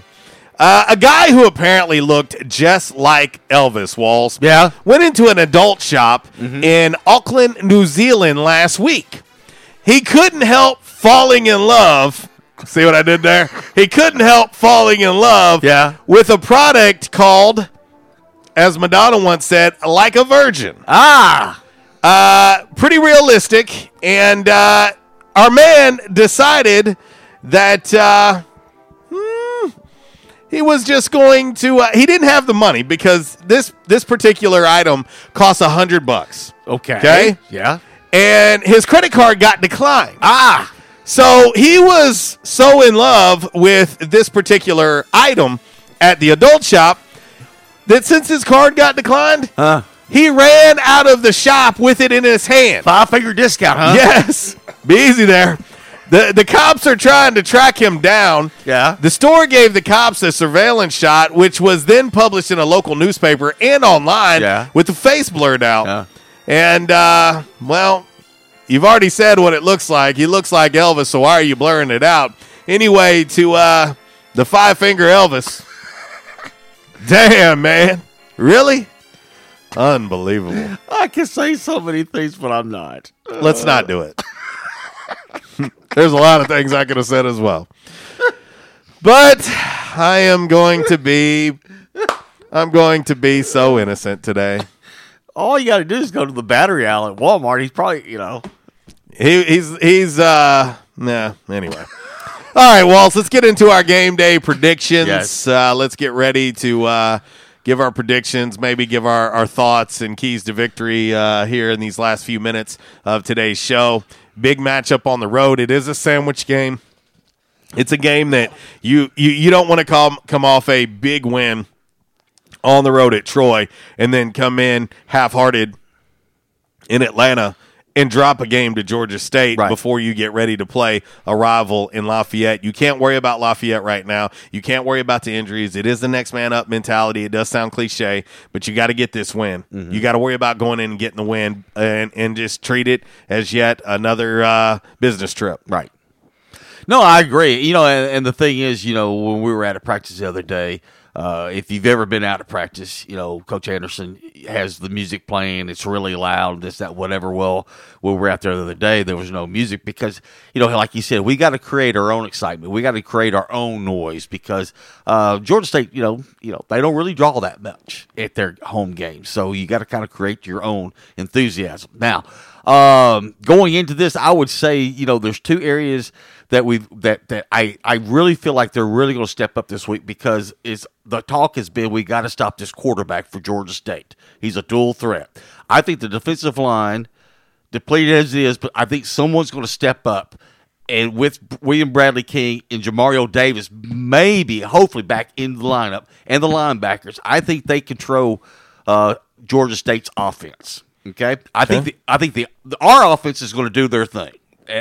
Uh, a guy who apparently looked just like Elvis, Walls, yeah. went into an adult shop mm-hmm. in Auckland, New Zealand last week. He couldn't help falling in love. See what I did there? He couldn't help falling in love yeah. with a product called, as Madonna once said, Like a Virgin. Ah. Uh, pretty realistic. And uh, our man decided that... Uh, He was just going to, uh, he didn't have the money because this this particular item costs one hundred bucks. Okay. Okay? Yeah. And his credit card got declined. Ah. So he was so in love with this particular item at the adult shop that since his card got declined, huh. he ran out of the shop with it in his hand. Five-figure discount, huh? Yes. Be easy there. The the cops are trying to track him down. Yeah. The store gave the cops a surveillance shot, which was then published in a local newspaper and online yeah. with the face blurred out. Yeah. And, uh, well, you've already said what it looks like. He looks like Elvis, so why are you blurring it out? Anyway, to uh, the five-finger Elvis. Damn, man. Really? Unbelievable. I can say so many things, but I'm not. Let's not do it. There's a lot of things I could have said as well. But I am going to be I'm going to be so innocent today. All you gotta do is go to the battery aisle at Walmart. He's probably, you know. He he's he's uh nah, anyway. All right, Waltz, let's get into our game day predictions. Yes. Uh let's get ready to uh give our predictions, maybe give our, our thoughts and keys to victory uh, here in these last few minutes of today's show. Big matchup on the road. It is a sandwich game. It's a game that you you, you don't want to come, come off a big win on the road at Troy and then come in half-hearted in Atlanta and drop a game to Georgia State right. before you get ready to play a rival in Lafayette. You can't worry about Lafayette right now. You can't worry about the injuries. It is the next man up mentality. It does sound cliche, but you got to get this win. Mm-hmm. You got to worry about going in and getting the win and, and just treat it as yet another uh, business trip. Right. No, I agree. You know, and, and the thing is, you know, when we were out of practice the other day, Uh, if you've ever been out of practice, you know, Coach Anderson has the music playing. It's really loud, this, that, whatever. Well, when we were out there the other day, there was no music because, you know, like you said, we got to create our own excitement. We got to create our own noise because uh, Georgia State, you know, you know, they don't really draw that much at their home games. So you got to kind of create your own enthusiasm. Now, um, going into this, I would say, you know, there's two areas that we that that I, I really feel like they're really going to step up this week because it's the talk has been we got to stop this quarterback for Georgia State. He's a dual threat. I think the defensive line, depleted as it is, but I think someone's going to step up. And with William Bradley King and Jamario Davis maybe, hopefully, back in the lineup and the linebackers, I think they control uh, Georgia State's offense. Okay? I okay. think the, I think the, the our offense is going to do their thing.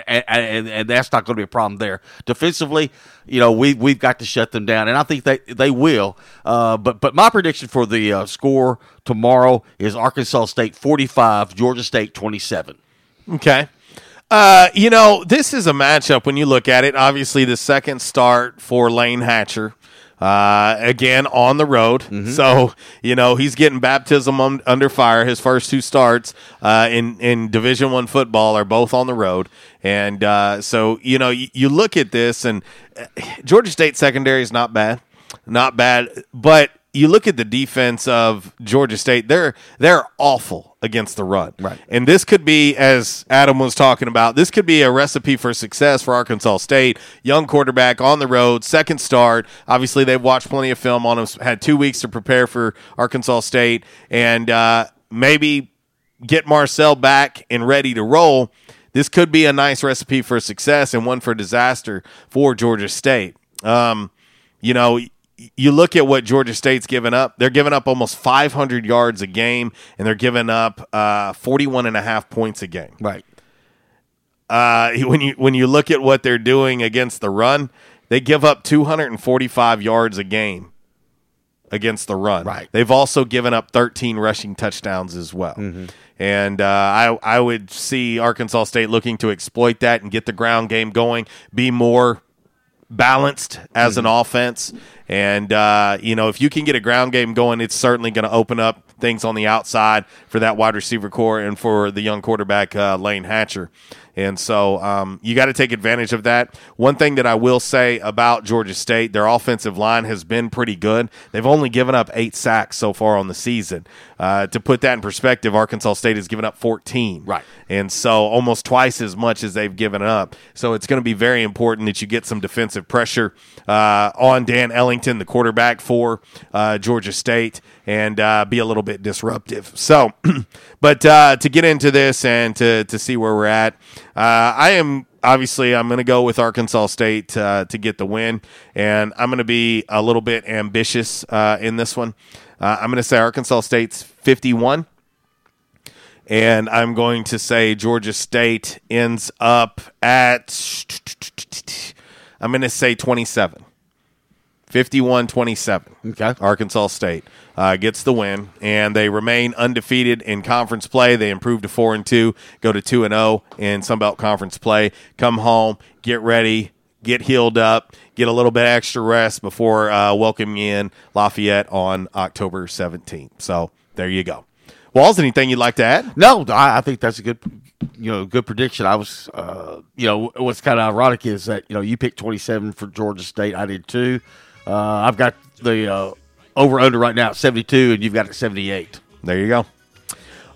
And, and, and that's not going to be a problem there. Defensively, you know, we, we've got to shut them down, and I think they, they will. Uh, but but my prediction for the uh, score tomorrow is Arkansas State forty-five, Georgia State twenty-seven. Okay. Uh, you know, this is a matchup when you look at it. Obviously, the second start for Lane Hatcher. Uh, again, on the road. Mm-hmm. So, you know, he's getting baptism on, under fire. His first two starts uh, in, in Division One football are both on the road. And uh, so, you know, you, you look at this, and Georgia State secondary is not bad. Not bad. But you look at the defense of Georgia State, they're they're awful against the run. Right. And this could be, as Adam was talking about, this could be a recipe for success for Arkansas State. Young quarterback on the road, second start. Obviously, they've watched plenty of film on him, had two weeks to prepare for Arkansas State, and uh, maybe get Marcel back and ready to roll. This could be a nice recipe for success and one for disaster for Georgia State. Um, you know, you look at what Georgia State's given up. They're giving up almost five hundred yards a game, and they're giving up uh, forty-one and a half points a game. Right. Uh, when you when you look at what they're doing against the run, they give up two hundred forty-five yards a game against the run. Right. They've also given up thirteen rushing touchdowns as well. Mm-hmm. And uh, I I would see Arkansas State looking to exploit that and get the ground game going, be more balanced as an offense, and uh, you know, if you can get a ground game going, it's certainly going to open up things on the outside for that wide receiver core and for the young quarterback uh, Lane Hatcher. And so um, you got to take advantage of that. One thing that I will say about Georgia State, their offensive line has been pretty good. They've only given up eight sacks so far on the season. Uh, to put that in perspective, Arkansas State has given up fourteen. Right. And so almost twice as much as they've given up. So it's going to be very important that you get some defensive pressure uh, on Dan Ellington, the quarterback for uh, Georgia State, and uh, be a little bit disruptive. So, but uh, to get into this and to, to see where we're at, uh, I am obviously I'm going to go with Arkansas State uh, to get the win, and I'm going to be a little bit ambitious uh, in this one. Uh, I'm going to say Arkansas State's fifty-one, and I'm going to say Georgia State ends up at I'm going to say twenty-seven. fifty-one twenty-seven. Okay. Arkansas State uh, gets the win, and they remain undefeated in conference play. They improve to four and two, go to two and oh in Sun Belt Conference play. Come home, get ready, get healed up, get a little bit extra rest before uh, welcoming in Lafayette on October seventeenth. So there you go. Walls, anything you'd like to add? No, I think that's a good, you know, good prediction. I was, uh, you know, what's kind of ironic is that, you know, you picked twenty-seven for Georgia State. I did too. Uh, I've got the uh, over-under right now at seventy-two, and you've got it at seventy-eight. There you go.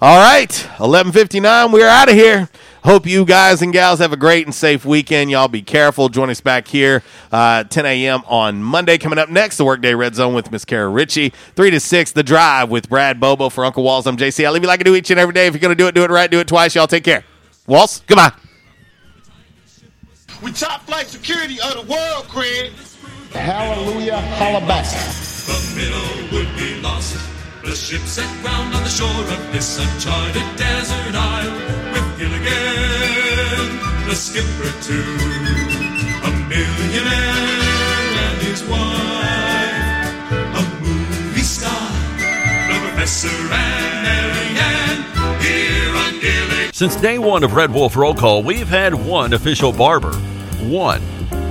All right, eleven fifty-nine, we're out of here. Hope you guys and gals have a great and safe weekend. Y'all be careful. Join us back here uh, ten a.m. on Monday. Coming up next, the Workday Red Zone with Miss Kara Ritchie. three to six, The Drive with Brad Bobo. For Uncle Walls, I'm J C. I leave you like I do each and every day. If you're going to do it, do it right. Do it twice. Y'all take care. Walls, goodbye. We top-flight security of the world, Craig. Hallelujah, holla back. The middle would be lost. The ship set round on the shore of this uncharted desert isle. With Gilligan, the skipper too, a millionaire and his wife, a movie star, the professor and Mary Ann, here on Gilligan. Since day one of Red Wolf Roll Call, we've had one official barber. One.